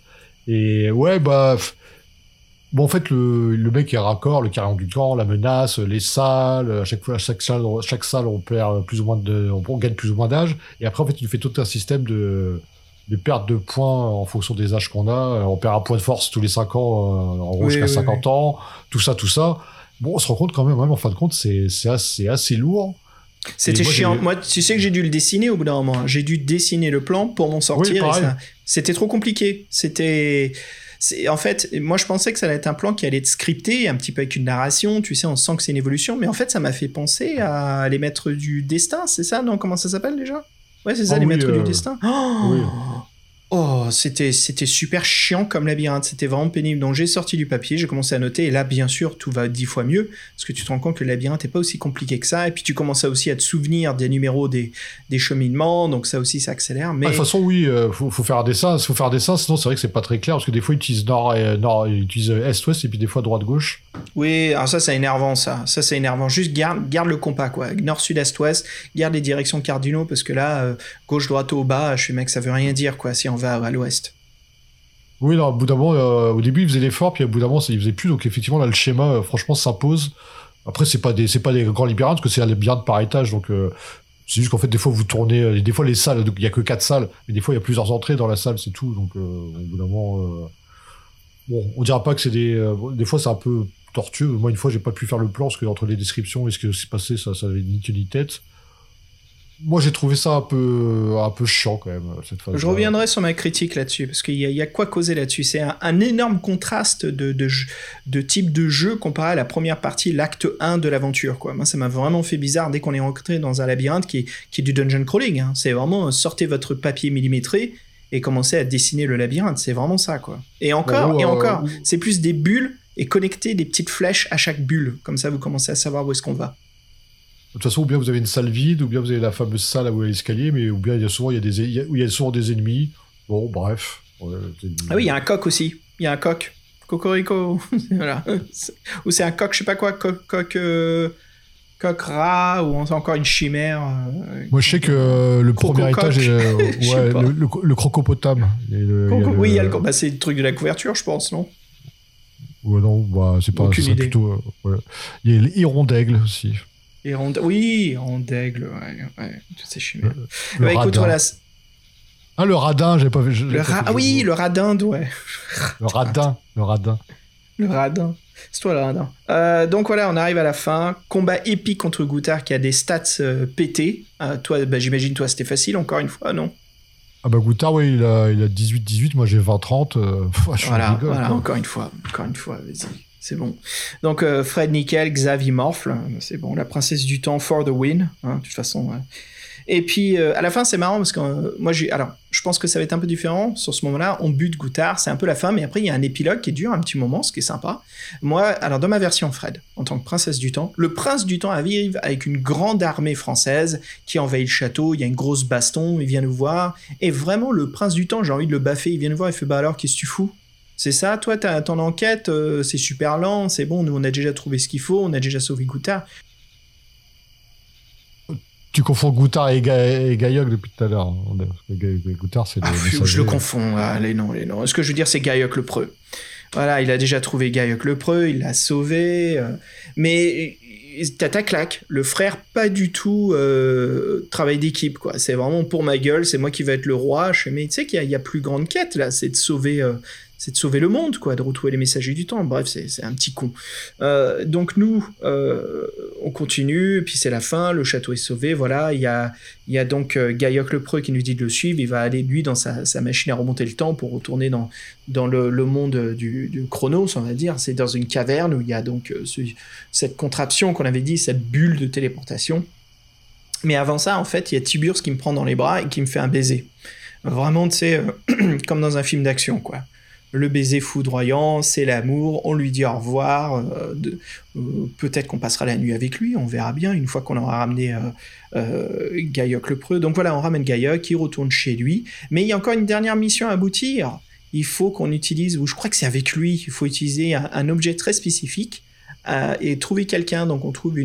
Et ouais, en fait, le mec est raccord, le carillon du temps, la menace, les salles. À chaque salle, on perd plus ou moins on gagne plus ou moins d'âge. Et après, en fait, il fait tout un système de pertes de points en fonction des âges qu'on a. On perd un point de force tous les 5 ans, en gros, jusqu'à 50 ans. Tout ça. Bon, on se rend compte quand même, en fin de compte, c'est assez lourd. C'était chiant. Moi, tu sais que j'ai dû le dessiner au bout d'un moment. J'ai dû dessiner le plan pour m'en sortir. Oui, c'était trop compliqué. En fait, moi, je pensais que ça allait être un plan qui allait être scripté, un petit peu avec une narration. Tu sais, on sent que c'est une évolution. Mais en fait, ça m'a fait penser à Les Maîtres du Destin. C'est ça, non? Comment ça s'appelle déjà? Ouais, c'est ça, les maîtres du destin. C'était super chiant comme labyrinthe. C'était vraiment pénible. Donc, j'ai sorti du papier, j'ai commencé à noter. Et là, bien sûr, tout va 10 fois mieux. Parce que tu te rends compte que le labyrinthe n'est pas aussi compliqué que ça. Et puis, tu commences aussi à te souvenir des numéros des cheminements. Donc, ça aussi, ça accélère. Mais... de toute façon, oui, faut faire un dessin. Il faut faire un dessin. Sinon, c'est vrai que c'est pas très clair. Parce que des fois, ils utilisent nord, ils utilisent est-ouest. Et puis, des fois, droite-gauche. Oui, alors ça, c'est énervant, ça. Ça, c'est énervant. Juste garde le compas, quoi. Nord, sud, est, ouest. Garde les directions cardinaux. Parce que là, gauche, droite, haut, bas. Je suis mec, ça veut rien dire, quoi. Si on va à l'ouest. Oui, non, au bout d'un moment, au début, il faisait l'effort, puis au bout d'un moment, il faisait plus. Donc, effectivement, là, le schéma, franchement, s'impose. Après, c'est pas des grands labyrinthes, parce que c'est un labyrinthe par étage. Donc, c'est juste qu'en fait, des fois, vous tournez. Des fois, les salles, il n'y a que 4 salles, mais des fois, il y a plusieurs entrées dans la salle, c'est tout. Donc, au bout d'un moment, on dira pas que c'est des. Des fois, c'est un peu tortueux. Moi, une fois, j'ai pas pu faire le plan, parce que entre les descriptions et ce qui s'est passé, ça avait niqué ni tête. Moi, j'ai trouvé ça un peu chiant, quand même, cette phase. Je reviendrai sur ma critique là-dessus, parce qu'il y a quoi causer là-dessus. C'est un énorme contraste de type de jeu comparé à la première partie, l'acte 1 de l'aventure, quoi. Moi, ça m'a vraiment fait bizarre dès qu'on est rentré dans un labyrinthe qui est du dungeon crawling, hein. C'est vraiment sortez votre papier millimétré et commencez à dessiner le labyrinthe. C'est vraiment ça, quoi. Et encore, c'est plus des bulles et connecter des petites flèches à chaque bulle. Comme ça, vous commencez à savoir où est-ce qu'on va. De toute façon, ou bien vous avez une salle vide, ou bien vous avez la fameuse salle où il y a l'escalier, mais ou bien il y a souvent des ennemis. Bon, bref. Ah oui, il y a un coq aussi. Il y a un coq. Cocorico. Voilà. Ou c'est un coq, je sais pas quoi, coq rat, ou encore une chimère. Moi, je sais que le premier étage, le crocopotame. Oui, il y a le... c'est le truc de la couverture, je pense, non? Ouais, non, c'est pas... Aucune idée. Plutôt, ouais. Il y a les hirons d'aigle aussi. Oui, on d'aigle, ouais, toutes ces chimies. Le écoute, radin. Voilà. Ah, le radin, j'avais pas vu. Le radin, ouais. Le radin. C'est toi, le radin. Donc voilà, on arrive à la fin. Combat épique contre Goutard qui a des stats pétées. Toi, j'imagine, toi, c'était facile, encore une fois, non? Ah bah Goutard, oui, il a 18-18, moi j'ai 20-30. Voilà, encore une fois, vas-y. C'est bon. Donc, Fred Nickel, Xavier Morfle, c'est bon. La princesse du temps, for the win, hein, de toute façon. Ouais. Et puis, à la fin, c'est marrant parce que moi, je pense que ça va être un peu différent. Sur ce moment-là, on bute Goutard, c'est un peu la fin, mais après, il y a un épilogue qui dure un petit moment, ce qui est sympa. Moi, alors, dans ma version Fred, en tant que princesse du temps, le prince du temps arrive avec une grande armée française qui envahit le château. Il y a une grosse baston, il vient nous voir. Et vraiment, le prince du temps, j'ai envie de le baffer, il vient nous voir, il fait « Bah alors, qu'est-ce que tu fous ? C'est ça, toi, ton enquête, c'est super lent, c'est bon, nous, on a déjà trouvé ce qu'il faut, on a déjà sauvé Goutard. » Tu confonds Goutard et Gaillog depuis tout à l'heure. Goutard, c'est... je le confonds, les noms. Ce que je veux dire, c'est Gaillog le Preux. Voilà, il a déjà trouvé Gaillog le Preux, il l'a sauvé, mais... Tata claque, le frère pas du tout travail d'équipe, quoi. C'est vraiment pour ma gueule, c'est moi qui vais être le roi. Mais tu sais qu'il y a plus grande quête là, c'est de sauver c'est de sauver le monde, quoi, de retrouver les messagers du temps. Bref, c'est un petit con. Donc nous, on continue, puis c'est la fin, le château est sauvé, voilà. Il y a donc Gaïoc le Preux qui nous dit de le suivre, il va aller, lui, dans sa machine à remonter le temps pour retourner dans le monde du Chronos, on va dire. C'est dans une caverne où il y a donc cette contraption qu'on avait dit, cette bulle de téléportation. Mais avant ça, en fait, il y a Tiburce qui me prend dans les bras et qui me fait un baiser. Vraiment, tu sais, comme dans un film d'action, quoi. Le baiser foudroyant, c'est l'amour, on lui dit au revoir, peut-être qu'on passera la nuit avec lui, on verra bien, une fois qu'on aura ramené Gaïoc le Preux. Donc voilà, on ramène Gaïoc, il retourne chez lui, mais il y a encore une dernière mission à aboutir. Il faut qu'on utilise, ou je crois que c'est avec lui, il faut utiliser un objet très spécifique et trouver quelqu'un. Donc on trouve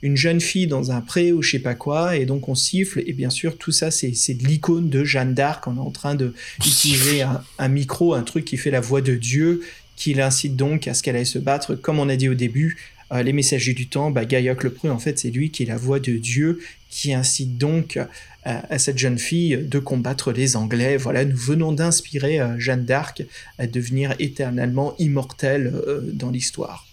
une jeune fille dans un pré ou je sais pas quoi, et donc on siffle, et bien sûr tout ça c'est de l'icône de Jeanne d'Arc. On est en train d'utiliser un micro, un truc qui fait la voix de Dieu, qui l'incite donc à ce qu'elle aille se battre. Comme on a dit au début, les messagers du temps, Gaïoc le Preux, en fait c'est lui qui est la voix de Dieu, qui incite donc à cette jeune fille de combattre les Anglais. Voilà, nous venons d'inspirer Jeanne d'Arc à devenir éternellement immortelle dans l'histoire.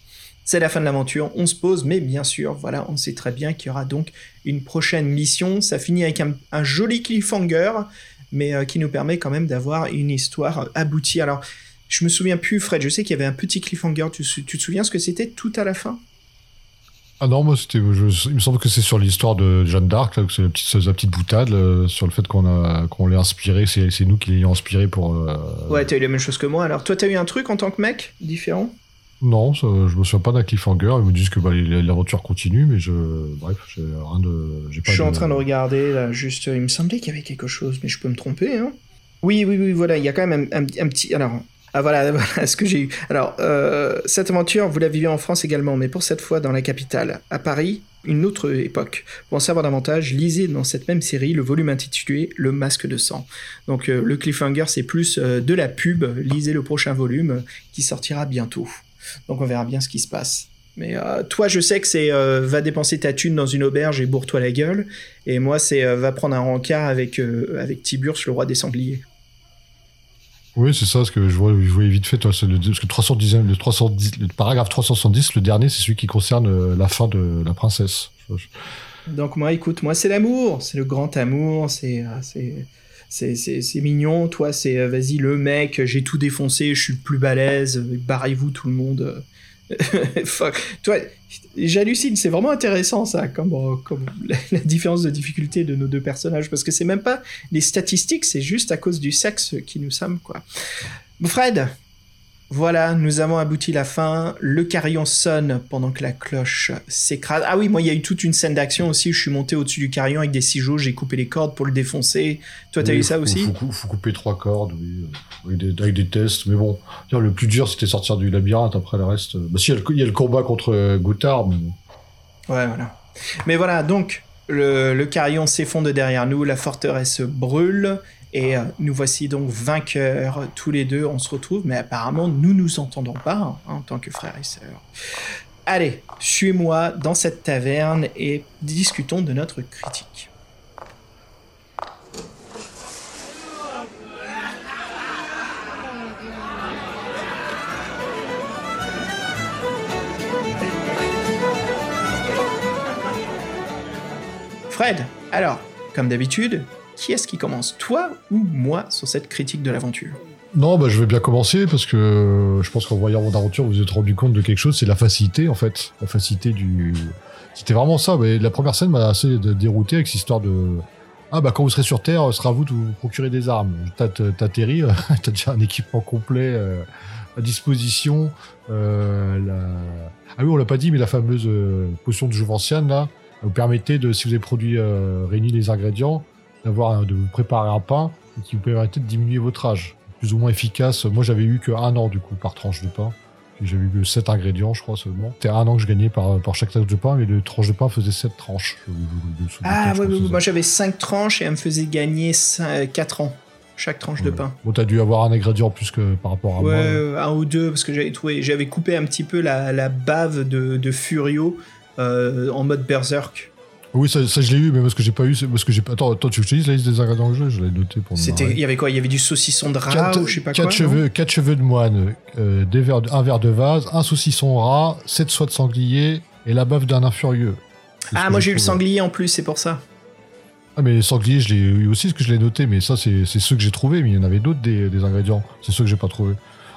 C'est la fin de l'aventure, on se pose, mais bien sûr, voilà, on sait très bien qu'il y aura donc une prochaine mission. Ça finit avec un joli cliffhanger, mais qui nous permet quand même d'avoir une histoire aboutie. Alors, je me souviens plus, Fred, je sais qu'il y avait un petit cliffhanger. Tu te souviens ce que c'était tout à la fin ? Ah non, moi, il me semble que c'est sur l'histoire de Jeanne d'Arc, là, que c'est la petite boutade là, sur le fait qu'on l'ait inspiré, c'est nous qui l'ayons inspiré pour... Ouais, t'as eu la même chose que moi. Alors, toi, t'as eu un truc en tant que mec différent ? Non, ça, je me souviens pas d'un cliffhanger. Ils me disent que l'aventure continue, mais bref, rien de. J'ai pas. Je suis en train de regarder là. Juste, il me semblait qu'il y avait quelque chose, mais je peux me tromper, hein. Oui, voilà. Il y a quand même un petit. Alors, voilà ce que j'ai eu. Alors, cette aventure, vous la vivez en France également, mais pour cette fois dans la capitale, à Paris, une autre époque. Pour en savoir davantage, lisez dans cette même série le volume intitulé « Le masque de sang ». Donc, le cliffhanger, c'est plus de la pub. Lisez le prochain volume qui sortira bientôt. Donc on verra bien ce qui se passe. Mais toi, je sais que c'est va dépenser ta thune dans une auberge et bourre-toi la gueule. Et moi, c'est va prendre un rencard avec Tiburce, le roi des sangliers. Oui, c'est ça, ce que je voyais vite fait. Toi, c'est parce que 310ème, le paragraphe 370, le dernier, c'est celui qui concerne la fin de la princesse. Donc moi, écoute, moi, c'est l'amour. C'est le grand amour, c'est mignon. Toi, c'est vas-y, le mec, j'ai tout défoncé, je suis le plus balèze, barrez-vous tout le monde. Fuck. Toi, j'hallucine, c'est vraiment intéressant ça, comme la différence de difficulté de nos deux personnages, parce que c'est même pas les statistiques, c'est juste à cause du sexe qui nous sommes, quoi. Fred, voilà, nous avons abouti la fin. Le carillon sonne pendant que la cloche s'écrase. Ah oui, moi, il y a eu toute une scène d'action aussi où je suis monté au-dessus du carillon avec des ciseaux, j'ai coupé les cordes pour le défoncer. Toi, oui, t'as eu ça aussi ? Faut couper 3 cordes, oui, avec des tests, mais bon. Le plus dur, c'était sortir du labyrinthe, après le reste. Bah, si, il y a le combat contre Gothard, mais... Ouais, voilà. Mais voilà, donc, le carillon s'effondre derrière nous, la forteresse brûle... Et nous voici donc vainqueurs, tous les deux, on se retrouve, mais apparemment, nous ne nous entendons pas, hein, en tant que frères et sœurs. Allez, suis-moi dans cette taverne et discutons de notre critique. Fred, alors, comme d'habitude... Qui est-ce qui commence, toi ou moi, sur cette critique de l'aventure ? Non, je vais bien commencer parce que je pense qu'en voyant mon aventure, vous vous êtes rendu compte de quelque chose, c'est la facilité, en fait. La facilité du... C'était vraiment ça. Mais la première scène m'a assez dérouté avec cette histoire de... Ah bah quand vous serez sur Terre, ce sera à vous de vous procurer des armes. T'atterris, t'as déjà un équipement complet à disposition. Ah oui, on l'a pas dit, mais la fameuse potion de Jouvenciane, là, vous permettait de, si vous avez réuni les ingrédients, de vous préparer un pain qui vous permettait de diminuer votre âge. Plus ou moins efficace. Moi, j'avais eu que 1 an, du coup, par tranche de pain. Puis j'avais eu que 7 ingrédients, je crois, seulement. C'était 1 an que je gagnais par chaque tranche de pain, mais le tranche de pain faisait 7 tranches. Oui, moi, j'avais 5 tranches et elle me faisait gagner 4 ans. Chaque tranche de pain. Bon, t'as dû avoir un ingrédient en plus que par rapport à moi. Ouais, 1 ou 2, parce que j'avais coupé un petit peu la bave de Furio en mode berserk. Oui, ça je l'ai eu, mais parce que j'ai pas eu. Parce que j'ai pas... Attends, toi, tu veux que je te dise la liste des ingrédients que je l'ai noté pour moi. Il y avait quoi? Il y avait du saucisson de rat ou je sais pas quoi. 4 cheveux de moine, un verre de vase, un saucisson rat, 7 soies de sanglier et la baffe d'un infurieux. Ah, moi j'ai eu le sanglier en plus, c'est pour ça. Ah, mais les sangliers, je l'ai eu aussi, parce que je l'ai noté, mais ça, c'est ceux que j'ai trouvés, mais il y en avait d'autres des ingrédients. C'est ceux que j'ai pas trouvés.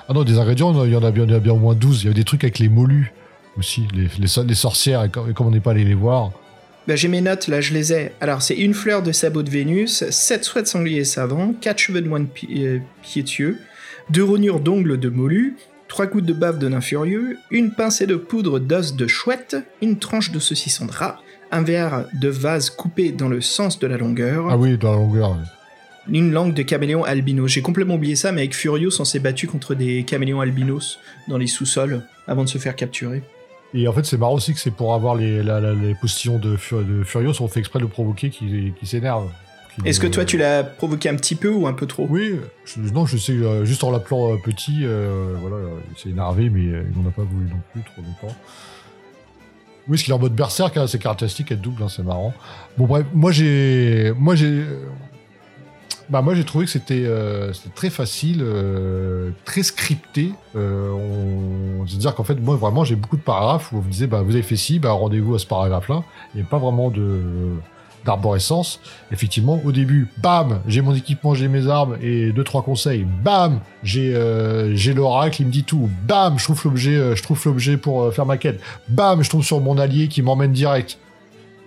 Ah non, des ingrédients, il y en a bien au moins 12. Il y avait des trucs avec les mollus aussi, les sorcières, et comme on n'est pas allé les voir. Bah, j'ai mes notes, là, je les ai. Alors, c'est une fleur de sabot de Vénus, 7 soies de sanglier savant, 4 cheveux de moine piétieux, 2 rognures d'ongles de mollu, 3 gouttes de bave de nain furieux, une pincée de poudre d'os de chouette, une tranche de saucisson de rat, un verre de vase coupé dans le sens de la longueur. Ah oui, dans la longueur, oui. Une langue de caméléon albinos. J'ai complètement oublié ça, mais avec Furios, on s'est battu contre des caméléons albinos dans les sous-sols avant de se faire capturer. Et en fait, c'est marrant aussi que c'est pour avoir les postillons de Furios, on fait exprès de le provoquer qui s'énerve. Est-ce que toi, tu l'as provoqué un petit peu ou un peu trop? Oui, je sais, juste en l'appelant petit, voilà, il s'est énervé, mais il n'en a pas voulu non plus trop longtemps. Oui, ce qu'il est en mode berserk, hein, ses caractéristiques, elles doublent, hein, c'est marrant. Bon, bref, moi j'ai trouvé que c'était très facile, très scripté. C'est-à-dire qu'en fait, moi, vraiment, j'ai beaucoup de paragraphes où on me disait, vous avez fait ci, rendez-vous à ce paragraphe-là. Il n'y a pas vraiment d'arborescence. Effectivement, au début, bam, j'ai mon équipement, j'ai mes armes et 2-3 conseils. Bam, j'ai l'oracle, il me dit tout. Bam, je trouve l'objet pour faire ma quête. Bam, je tombe sur mon allié qui m'emmène direct.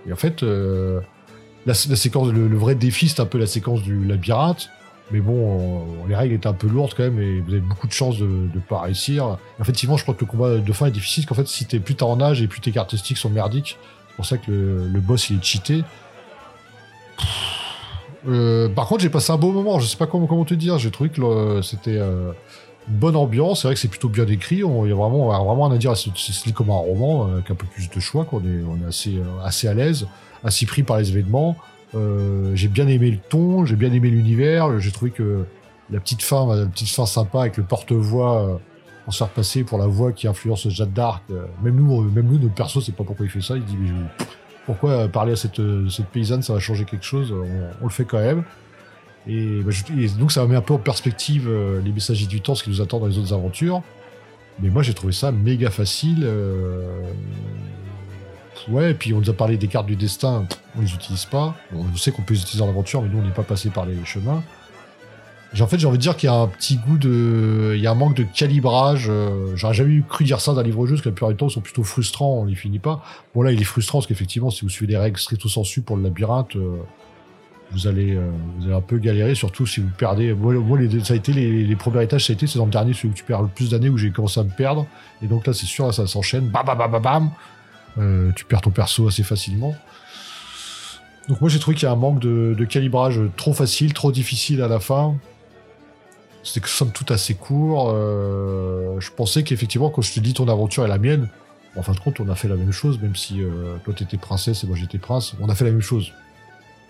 Et en fait, la séquence, le vrai défi, c'est un peu la séquence du labyrinthe. Mais bon, les règles étaient un peu lourdes quand même et vous avez beaucoup de chances de ne pas réussir. Effectivement, je crois que le combat de fin est difficile. Parce qu'en fait, si t'es plus t'es en âge et plus tes caractéristiques sont merdiques, c'est pour ça que le boss, il est cheaté. Par contre, j'ai passé un beau moment. Je sais pas comment te dire. J'ai trouvé que c'était une bonne ambiance. C'est vrai que c'est plutôt bien écrit. On a vraiment rien à dire. C'est lit comme un roman avec un peu plus de choix. On est assez à l'aise, assez pris par les événements. J'ai bien aimé le ton. J'ai bien aimé l'univers. J'ai trouvé que la petite fin sympa avec le porte-voix on se fait repasser pour la voix qui influence Jeanne d'Arc. Même nous, notre perso, c'est pas pourquoi il fait ça. Il dit. Pourquoi parler à cette paysanne, ça va changer quelque chose, on le fait quand même. Et donc ça met un peu en perspective les messagers du temps, ce qui nous attend dans les autres aventures. Mais moi j'ai trouvé ça méga facile. Ouais, et puis on nous a parlé des cartes du destin, on les utilise pas. On sait qu'on peut les utiliser dans l'aventure, mais nous on n'est pas passé par les chemins. En fait, j'ai envie de dire qu'il y a un petit goût de... Il y a un manque de calibrage. J'aurais jamais cru dire ça d'un livre-jeu, parce que la plupart du temps, ils sont plutôt frustrants, on les finit pas. Bon, là, il est frustrant, parce qu'effectivement, si vous suivez les règles stricto sensu pour le labyrinthe, vous allez un peu galérer, surtout si vous perdez... Moi, ça a été les premiers étages, c'est dans le dernier, celui où tu perds le plus d'années, où j'ai commencé à me perdre. Et donc là, c'est sûr, là, ça s'enchaîne. Bam, bam, bam, bam, bam. Tu perds ton perso assez facilement. Donc moi, j'ai trouvé qu'il y a un manque de calibrage trop facile, trop difficile à la fin. C'était somme toute assez court. Je pensais qu'effectivement, quand je te dis ton aventure et la mienne, en fin de compte, on a fait la même chose, même si toi t'étais princesse et moi j'étais prince, on a fait la même chose.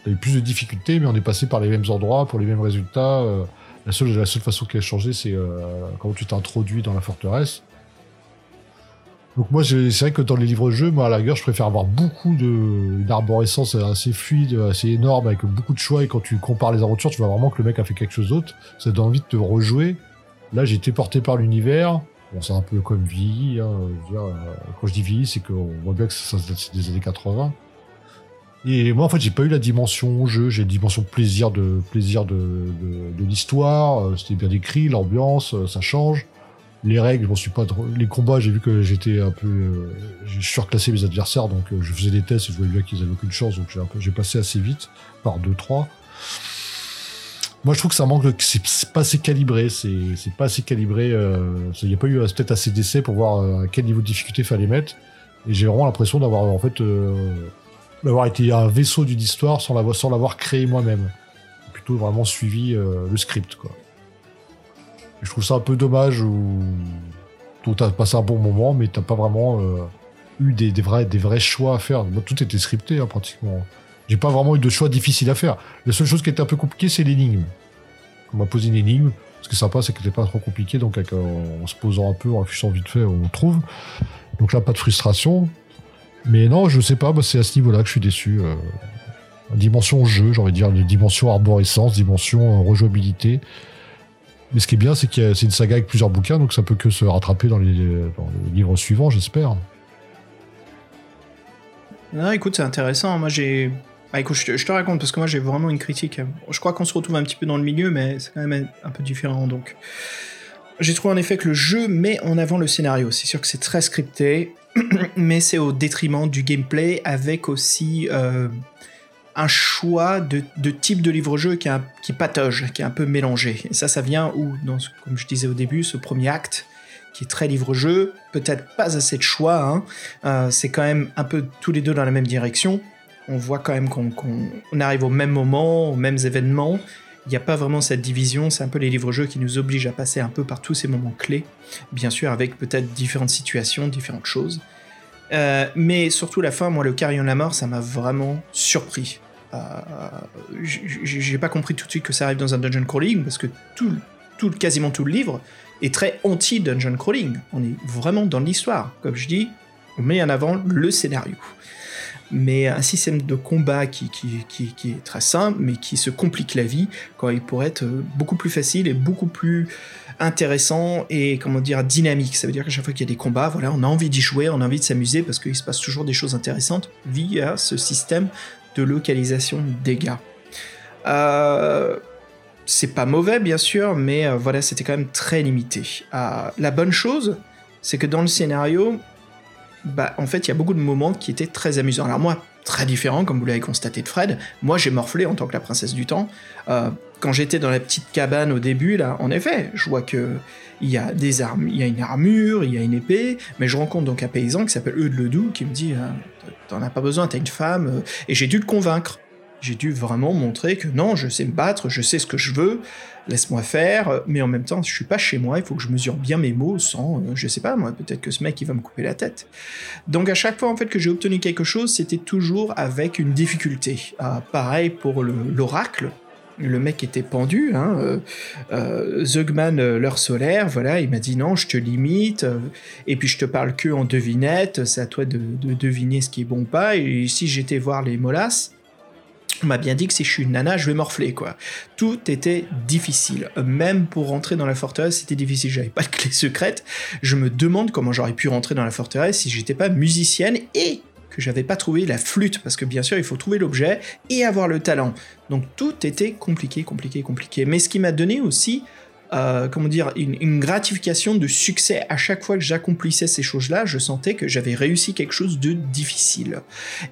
On a eu plus de difficultés, mais on est passé par les mêmes endroits, pour les mêmes résultats. La seule façon qui a changé, c'est comment tu t'es introduit dans la forteresse. Donc moi, c'est vrai que dans les livres-jeux, moi, à la rigueur, je préfère avoir une arborescence assez fluide, assez énorme, avec beaucoup de choix, et quand tu compares les aventures, tu vois vraiment que le mec a fait quelque chose d'autre, ça donne envie de te rejouer. Là, j'ai été porté par l'univers, bon, c'est un peu comme vieilli, hein. Je veux dire, quand je dis vieilli, c'est qu'on voit bien que c'est des années 80. Et moi, en fait, j'ai pas eu la dimension jeu, j'ai la dimension plaisir de l'histoire, c'était bien décrit, l'ambiance, ça change. Les règles, je m'en suis pas trop... Les combats, j'ai vu que j'étais un peu... J'ai surclassé mes adversaires, donc je faisais des tests et je voyais bien qu'ils n'avaient aucune chance, donc j'ai passé assez vite, par 2-3. Moi, je trouve que ça manque... C'est pas assez calibré, c'est pas assez calibré. Il n'y a pas eu peut-être assez d'essais pour voir à quel niveau de difficulté fallait mettre. Et j'ai vraiment l'impression d'avoir, en fait... d'avoir été un vaisseau d'une histoire sans l'avoir créé moi-même. Plutôt vraiment suivi le script, quoi. Je trouve ça un peu dommage où t'as passé un bon moment, mais t'as pas vraiment eu des vrais choix à faire. Moi, tout était scripté, hein, pratiquement. J'ai pas vraiment eu de choix difficile à faire. La seule chose qui était un peu compliquée, c'est l'énigme. On m'a posé une énigme. Ce qui est sympa, c'est qu'elle était pas trop compliquée, donc en se posant un peu, en affichant vite fait, on trouve. Donc là, pas de frustration. Mais non, je sais pas, bah c'est à ce niveau-là que je suis déçu. Dimension jeu, j'ai envie de dire, dimension arborescence, dimension rejouabilité. Mais ce qui est bien, c'est que c'est une saga avec plusieurs bouquins, donc ça peut que se rattraper dans les livres suivants, j'espère. Non, écoute, c'est intéressant. Moi, j'ai... Ah, écoute, je te raconte, parce que moi, j'ai vraiment une critique. Je crois qu'on se retrouve un petit peu dans le milieu, mais c'est quand même un peu différent, donc... J'ai trouvé en effet que le jeu met en avant le scénario. C'est sûr que c'est très scripté, mais c'est au détriment du gameplay, avec aussi un choix de type de livre-jeu qui patauge, qui est un peu mélangé. Et ça vient où, comme je disais au début, ce premier acte, qui est très livre-jeu, peut-être pas assez de choix, hein. C'est quand même un peu tous les deux dans la même direction. On voit quand même qu'on arrive au même moment, aux mêmes événements. Il n'y a pas vraiment cette division, c'est un peu les livres-jeux qui nous obligent à passer un peu par tous ces moments clés, bien sûr avec peut-être différentes situations, différentes choses. Mais surtout la fin, moi, Le Carillon de la Mort, ça m'a vraiment surpris. J'ai pas compris tout de suite que ça arrive dans un dungeon crawling, parce que quasiment tout le livre est très anti-dungeon crawling. On est vraiment dans l'histoire. Comme je dis, on met en avant le scénario. Mais un système de combat qui est très simple, mais qui se complique la vie quand il pourrait être beaucoup plus facile et beaucoup plus intéressant et, comment dire, dynamique. Ça veut dire qu'à chaque fois qu'il y a des combats, voilà, on a envie d'y jouer, on a envie de s'amuser parce qu'il se passe toujours des choses intéressantes via ce système de localisation des dégâts. C'est pas mauvais, bien sûr, mais voilà, c'était quand même très limité. La bonne chose, c'est que dans le scénario... Bah, en fait, il y a beaucoup de moments qui étaient très amusants. Alors moi, très différent, comme vous l'avez constaté de Fred, moi j'ai morflé en tant que la princesse du temps. Quand j'étais dans la petite cabane au début, là, en effet, je vois qu'il y a des armes, il y a une armure, il y a une épée, mais je rencontre donc un paysan qui s'appelle Eudes Ledoux, qui me dit « T'en as pas besoin, t'as une femme », et j'ai dû le convaincre. J'ai dû vraiment montrer que non, je sais me battre, je sais ce que je veux, laisse-moi faire, mais en même temps, je suis pas chez moi, il faut que je mesure bien mes mots sans, je sais pas moi, peut-être que ce mec, il va me couper la tête. Donc à chaque fois, en fait, que j'ai obtenu quelque chose, c'était toujours avec une difficulté. Pareil pour l'oracle, le mec était pendu, hein, Zeugman, l'heure solaire, voilà, il m'a dit non, je te limite, et puis je te parle que en devinette, c'est à toi de deviner ce qui est bon ou pas, et si j'étais voir les mollasses, on m'a bien dit que si je suis une nana, je vais morfler, quoi. Tout était difficile. Même pour rentrer dans la forteresse, c'était difficile. J'avais pas de clé secrète. Je me demande comment j'aurais pu rentrer dans la forteresse si j'étais pas musicienne et que j'avais pas trouvé la flûte. Parce que bien sûr, il faut trouver l'objet et avoir le talent. Donc tout était compliqué. Mais ce qui m'a donné aussi, une gratification de succès. À chaque fois que j'accomplissais ces choses-là, je sentais que j'avais réussi quelque chose de difficile.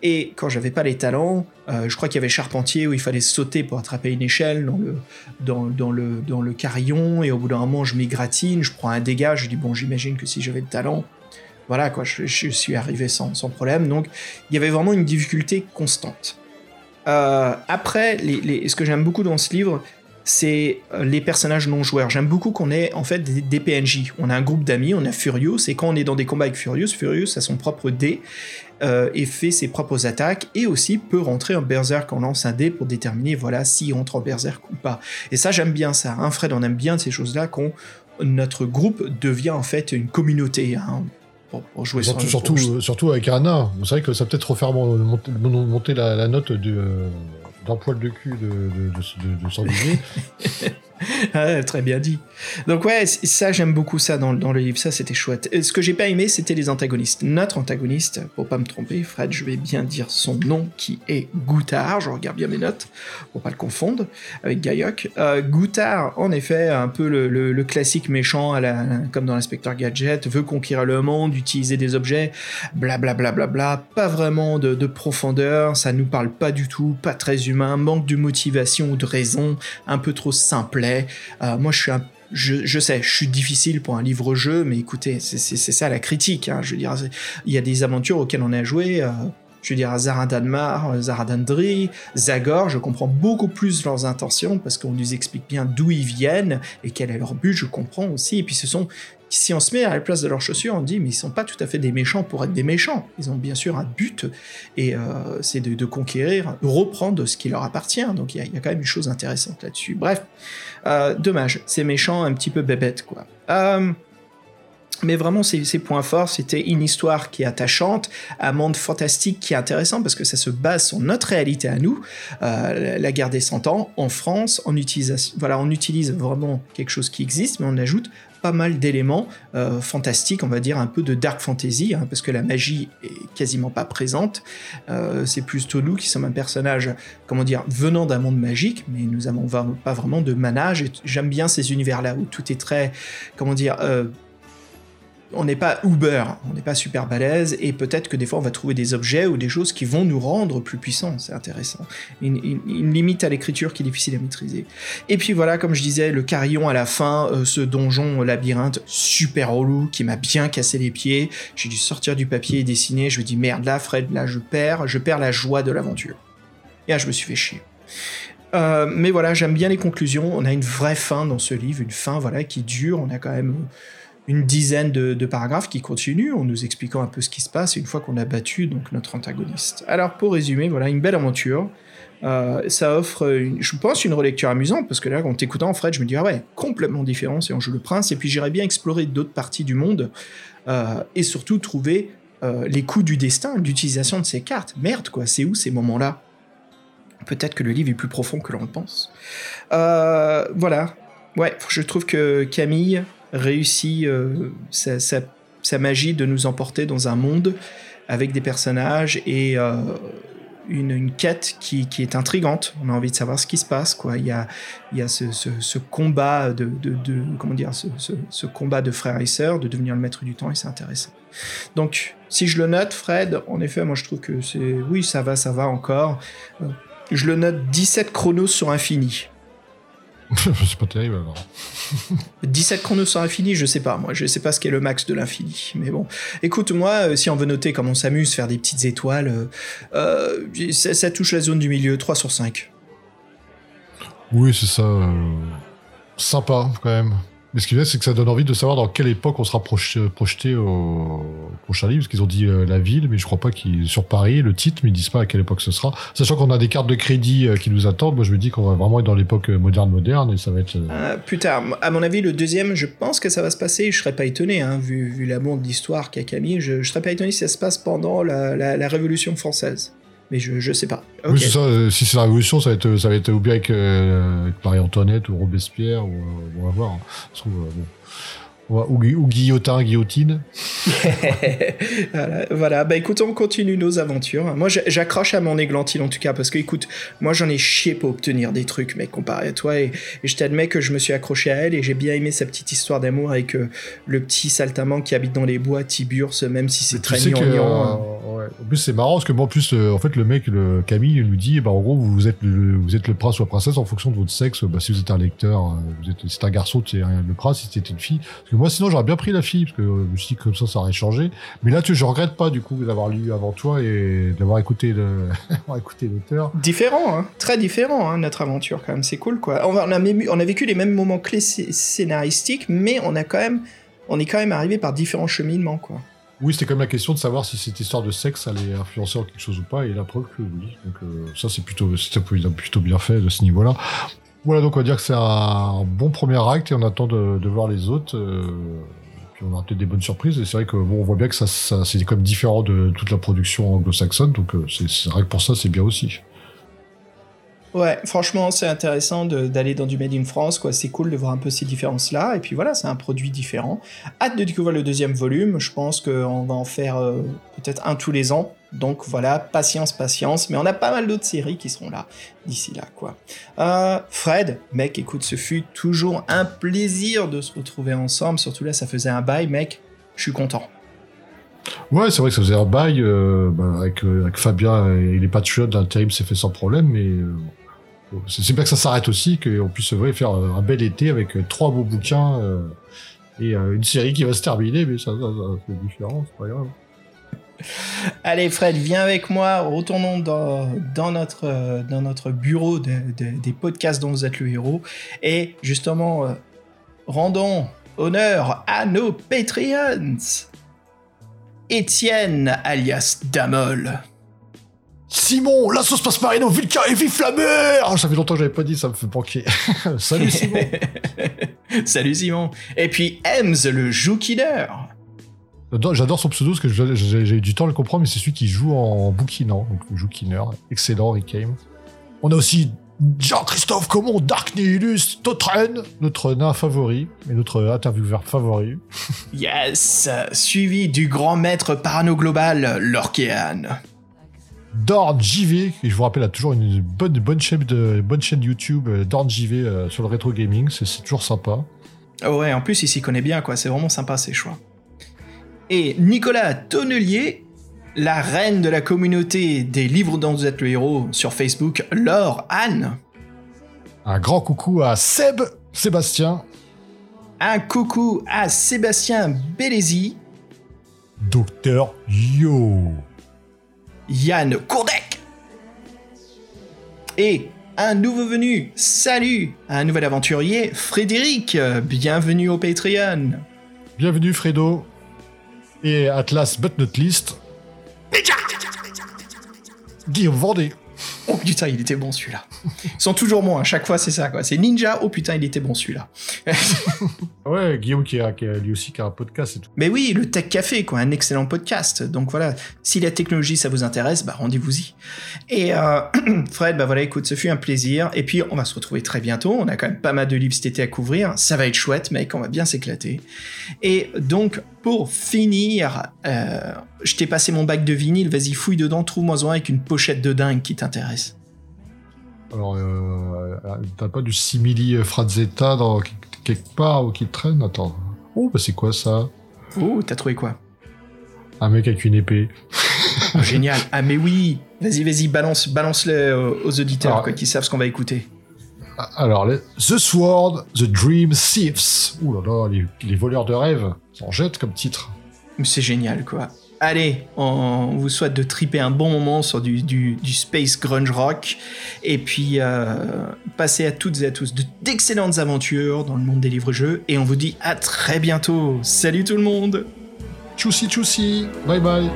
Et quand j'avais pas les talents, je crois qu'il y avait Charpentier où il fallait sauter pour attraper une échelle dans le carillon, et au bout d'un moment, je m'égratine, je prends un dégât, je dis bon, j'imagine que si j'avais le talent, voilà quoi, je suis arrivé sans problème. Donc, il y avait vraiment une difficulté constante. Après, ce que j'aime beaucoup dans ce livre, c'est les personnages non-joueurs. J'aime beaucoup qu'on ait en fait des PNJ. On a un groupe d'amis, on a Furious, et quand on est dans des combats avec Furious a son propre dé et fait ses propres attaques, et aussi peut rentrer en berserk, on lance un dé pour déterminer voilà, s'il rentre en berserk ou pas. Et ça, j'aime bien ça. Hein, Fred, on aime bien ces choses-là, quand notre groupe devient en fait une communauté. Hein. Pour jouer surtout avec Anna, c'est vrai que ça peut peut-être refaire monter la note d'un poil de cul de sanglier. Ah, très bien dit. Donc ouais, ça j'aime beaucoup ça dans le livre, ça c'était chouette. Ce que j'ai pas aimé, c'était les antagonistes. Notre antagoniste, pour pas me tromper, Fred, je vais bien dire son nom, qui est Goutard, je regarde bien mes notes, pour pas le confondre avec Gaïoc. Goutard, en effet, un peu le classique méchant, comme dans l'inspecteur Gadget, veut conquérir le monde, utiliser des objets, blablabla, bla bla bla, pas vraiment de profondeur, ça nous parle pas du tout, pas très humain, manque de motivation ou de raison, un peu trop simple. Moi je sais, je suis difficile pour un livre-jeu, mais écoutez, c'est ça la critique, hein, je veux dire, il y a des aventures auxquelles on a joué, je veux dire, Zahra Danmar, Zahra Dandri, Zagor, je comprends beaucoup plus leurs intentions, parce qu'on nous explique bien d'où ils viennent, et quel est leur but, je comprends aussi, et puis si on se met à la place de leurs chaussures, on dit, mais ils sont pas tout à fait des méchants pour être des méchants, ils ont bien sûr un but, et c'est de conquérir, reprendre ce qui leur appartient, donc il y a quand même une chose intéressante là-dessus, bref, dommage, ces méchants un petit peu bébêtes, quoi. Mais vraiment, ses points forts, c'était une histoire qui est attachante, un monde fantastique qui est intéressant parce que ça se base sur notre réalité à nous, la guerre des 100 ans, en France, on utilise vraiment quelque chose qui existe, mais on ajoute pas mal d'éléments fantastiques, on va dire un peu de dark fantasy, hein, parce que la magie est quasiment pas présente. C'est plutôt nous qui sommes un personnage, venant d'un monde magique, mais nous n'avons pas vraiment de manage. Et j'aime bien ces univers-là où tout est très, on n'est pas Uber, on n'est pas super balèze, et peut-être que des fois on va trouver des objets ou des choses qui vont nous rendre plus puissants, c'est intéressant. Une limite à l'écriture qui est difficile à maîtriser. Et puis voilà, comme je disais, le carillon à la fin, ce donjon labyrinthe super relou qui m'a bien cassé les pieds, j'ai dû sortir du papier et dessiner, je me dis merde là Fred, là je perds la joie de l'aventure. Et là je me suis fait chier. Mais voilà, j'aime bien les conclusions, on a une vraie fin dans ce livre, une fin qui dure, on a quand même... une dizaine de paragraphes qui continuent en nous expliquant un peu ce qui se passe une fois qu'on a battu donc, notre antagoniste. Alors pour résumer, une belle aventure. Ça offre, une relecture amusante parce que là, en t'écoutant, Fred, je me dis complètement différent, c'est On joue le prince. Et puis j'irais bien explorer d'autres parties du monde et surtout trouver les coups du destin, l'utilisation de ces cartes. Merde quoi, c'est où ces moments-là ? Peut-être que le livre est plus profond que l'on le pense. Ouais, je trouve que Camille réussit sa magie de nous emporter dans un monde avec des personnages et une quête qui est intrigante. On a envie de savoir ce qui se passe, quoi. Il y a ce combat ce combat de frères et sœurs, de devenir le maître du temps, et c'est intéressant. Donc, si je le note, Fred, en effet, moi je trouve que ça va encore. Je le note 17 chronos sur infini. C'est pas terrible alors. 17 chronos sur infini, je sais pas ce qu'est le max de l'infini, mais bon, écoute, moi si on veut noter comment on s'amuse, faire des petites étoiles, ça touche la zone du milieu, 3/5. Oui, c'est ça, sympa quand même, mais ce qui vient c'est que ça donne envie de savoir dans quelle époque on sera projeté au prochain livre, parce qu'ils ont dit la ville, mais je crois pas qu'ils sur Paris le titre, mais ils disent pas à quelle époque ce sera, sachant qu'on a des cartes de crédit qui nous attendent. Moi je me dis qu'on va vraiment être dans l'époque moderne et ça va être plus tard, à mon avis. Le deuxième, je pense que ça va se passer, je serais pas étonné, hein, vu l'amour de l'histoire qu'a Camille, je serais pas étonné si ça se passe pendant la Révolution française. Mais je sais pas. Okay. Oui, c'est ça. Si c'est la Révolution, ça va être ou bien avec Marie-Antoinette ou Robespierre, ou on va voir. Hein. Je trouve, ou Guillotin, guillotine. Voilà. Bah écoute, on continue nos aventures. Moi, j'accroche à mon églantine en tout cas, parce que écoute, moi j'en ai chié pour obtenir des trucs, mec, comparé à toi. Et je t'admets que je me suis accroché à elle et j'ai bien aimé sa petite histoire d'amour avec le petit saltimbanque qui habite dans les bois, Tiburce, même si c'est très mignon. En plus, c'est marrant parce que moi, le mec, Camille, nous dit, en gros, vous êtes le prince ou la princesse en fonction de votre sexe. Si vous êtes un lecteur, c'est un garçon, c'est le prince. Si c'était une fille, parce que moi, sinon, j'aurais bien pris la fille parce que je me suis dit que comme ça aurait changé. Mais là, je regrette pas du coup d'avoir lu avant toi et d'avoir écouté l'auteur. Différent, hein, très différent, hein, notre aventure quand même. C'est cool, quoi. On a vécu les mêmes moments clés scénaristiques, mais on est quand même arrivé par différents cheminements, quoi. Oui, c'était quand même la question de savoir si cette histoire de sexe allait influencer en quelque chose ou pas, et la preuve que oui. Donc ça, c'était plutôt bien fait de ce niveau-là. Voilà, donc on va dire que c'est un bon premier acte, et on attend de voir les autres. Puis on a peut-être des bonnes surprises, et c'est vrai que on voit bien que ça c'est quand même différent de toute la production anglo-saxonne, donc c'est vrai que pour ça, c'est bien aussi. Ouais, franchement, c'est intéressant d'aller dans du Made in France, quoi. C'est cool de voir un peu ces différences-là. Et puis voilà, c'est un produit différent. Hâte de découvrir le deuxième volume. Je pense qu'on va en faire peut-être un tous les ans. Donc voilà, patience. Mais on a pas mal d'autres séries qui seront là, d'ici là, quoi. Fred, mec, écoute, ce fut toujours un plaisir de se retrouver ensemble. Surtout là, ça faisait un bail, mec. Je suis content. Ouais, c'est vrai que ça faisait un bail. Avec Fabien et les Patriotes, l'intérim s'est fait sans problème, mais... c'est bien que ça s'arrête aussi, qu'on puisse faire un bel été avec 3 beaux bouquins et une série qui va se terminer, mais ça fait différent, c'est pas grave. Allez Fred, viens avec moi, retournons dans notre bureau des podcasts dont vous êtes le héros, et justement, rendons honneur à nos Patreons. Étienne, alias Damol. Simon, la sauce passe marino, vulcain et vif flammeur. Ça fait longtemps que j'avais pas dit, ça me fait banquer. Salut Simon. Salut Simon. Et puis Ems, le Joukiller. J'adore son pseudo parce que j'ai eu du temps à le comprendre, mais c'est celui qui joue en bouquinant, donc le Joukiner, excellent Rick Aim. On a aussi Jean-Christophe Comon, Dark Nihilus, notre nain favori et notre intervieweur favori. Yes, suivi du grand maître parano global, l'Orkéan. Dorn JV, et je vous rappelle, a toujours une bonne chaîne YouTube, Dorn JV sur le rétro gaming, c'est toujours sympa. Oh ouais, en plus il s'y connaît bien, quoi. C'est vraiment sympa ses choix. Et Nicolas Tonnelier, la reine de la communauté des livres dont vous êtes le héros sur Facebook, Laure Anne. Un grand coucou à Sébastien. Un coucou à Sébastien Bélézy. Docteur Yo. Yann Kourdek. Et un nouveau venu, salut, un nouvel aventurier, Frédéric. Bienvenue au Patreon. Bienvenue Fredo. Et Atlas but not least, Ninja Guillaume Vendée. Oh putain, il était bon celui-là. Ils sont toujours bons à chaque fois, c'est ça quoi. C'est Ninja, oh putain, il était bon celui-là. Ouais, Guillaume qui a lui aussi qui a un podcast et tout. Mais oui, le Tech Café quoi, un excellent podcast. Donc voilà, si la technologie ça vous intéresse, bah rendez-vous-y. Et Fred, bah voilà, écoute, ce fut un plaisir. Et puis on va se retrouver très bientôt. On a quand même pas mal de livres cet été à couvrir. Ça va être chouette, mec, on va bien s'éclater. Et donc pour finir, je t'ai passé mon bac de vinyle. Vas-y, fouille dedans, trouve-moi-en avec une pochette de dingue qui t'intéresse. Alors, t'as pas du simili Frazetta dans quelque part ou qui traîne? Attends. Oh, bah c'est quoi ça? Oh, t'as trouvé quoi? Un mec avec une épée. Oh, génial. Ah mais oui. Vas-y, balance-le aux auditeurs alors, quoi, qui savent ce qu'on va écouter. Alors, The Sword, The Dream Thieves. Ouh là là, les voleurs de rêve. Ça en jette comme titre. C'est génial, quoi. Allez, on vous souhaite de triper un bon moment sur du space grunge rock. Et puis, passez à toutes et à tous d'excellentes aventures dans le monde des livres-jeux. Et on vous dit à très bientôt. Salut tout le monde. Tchoussi, tchoussi. Bye bye.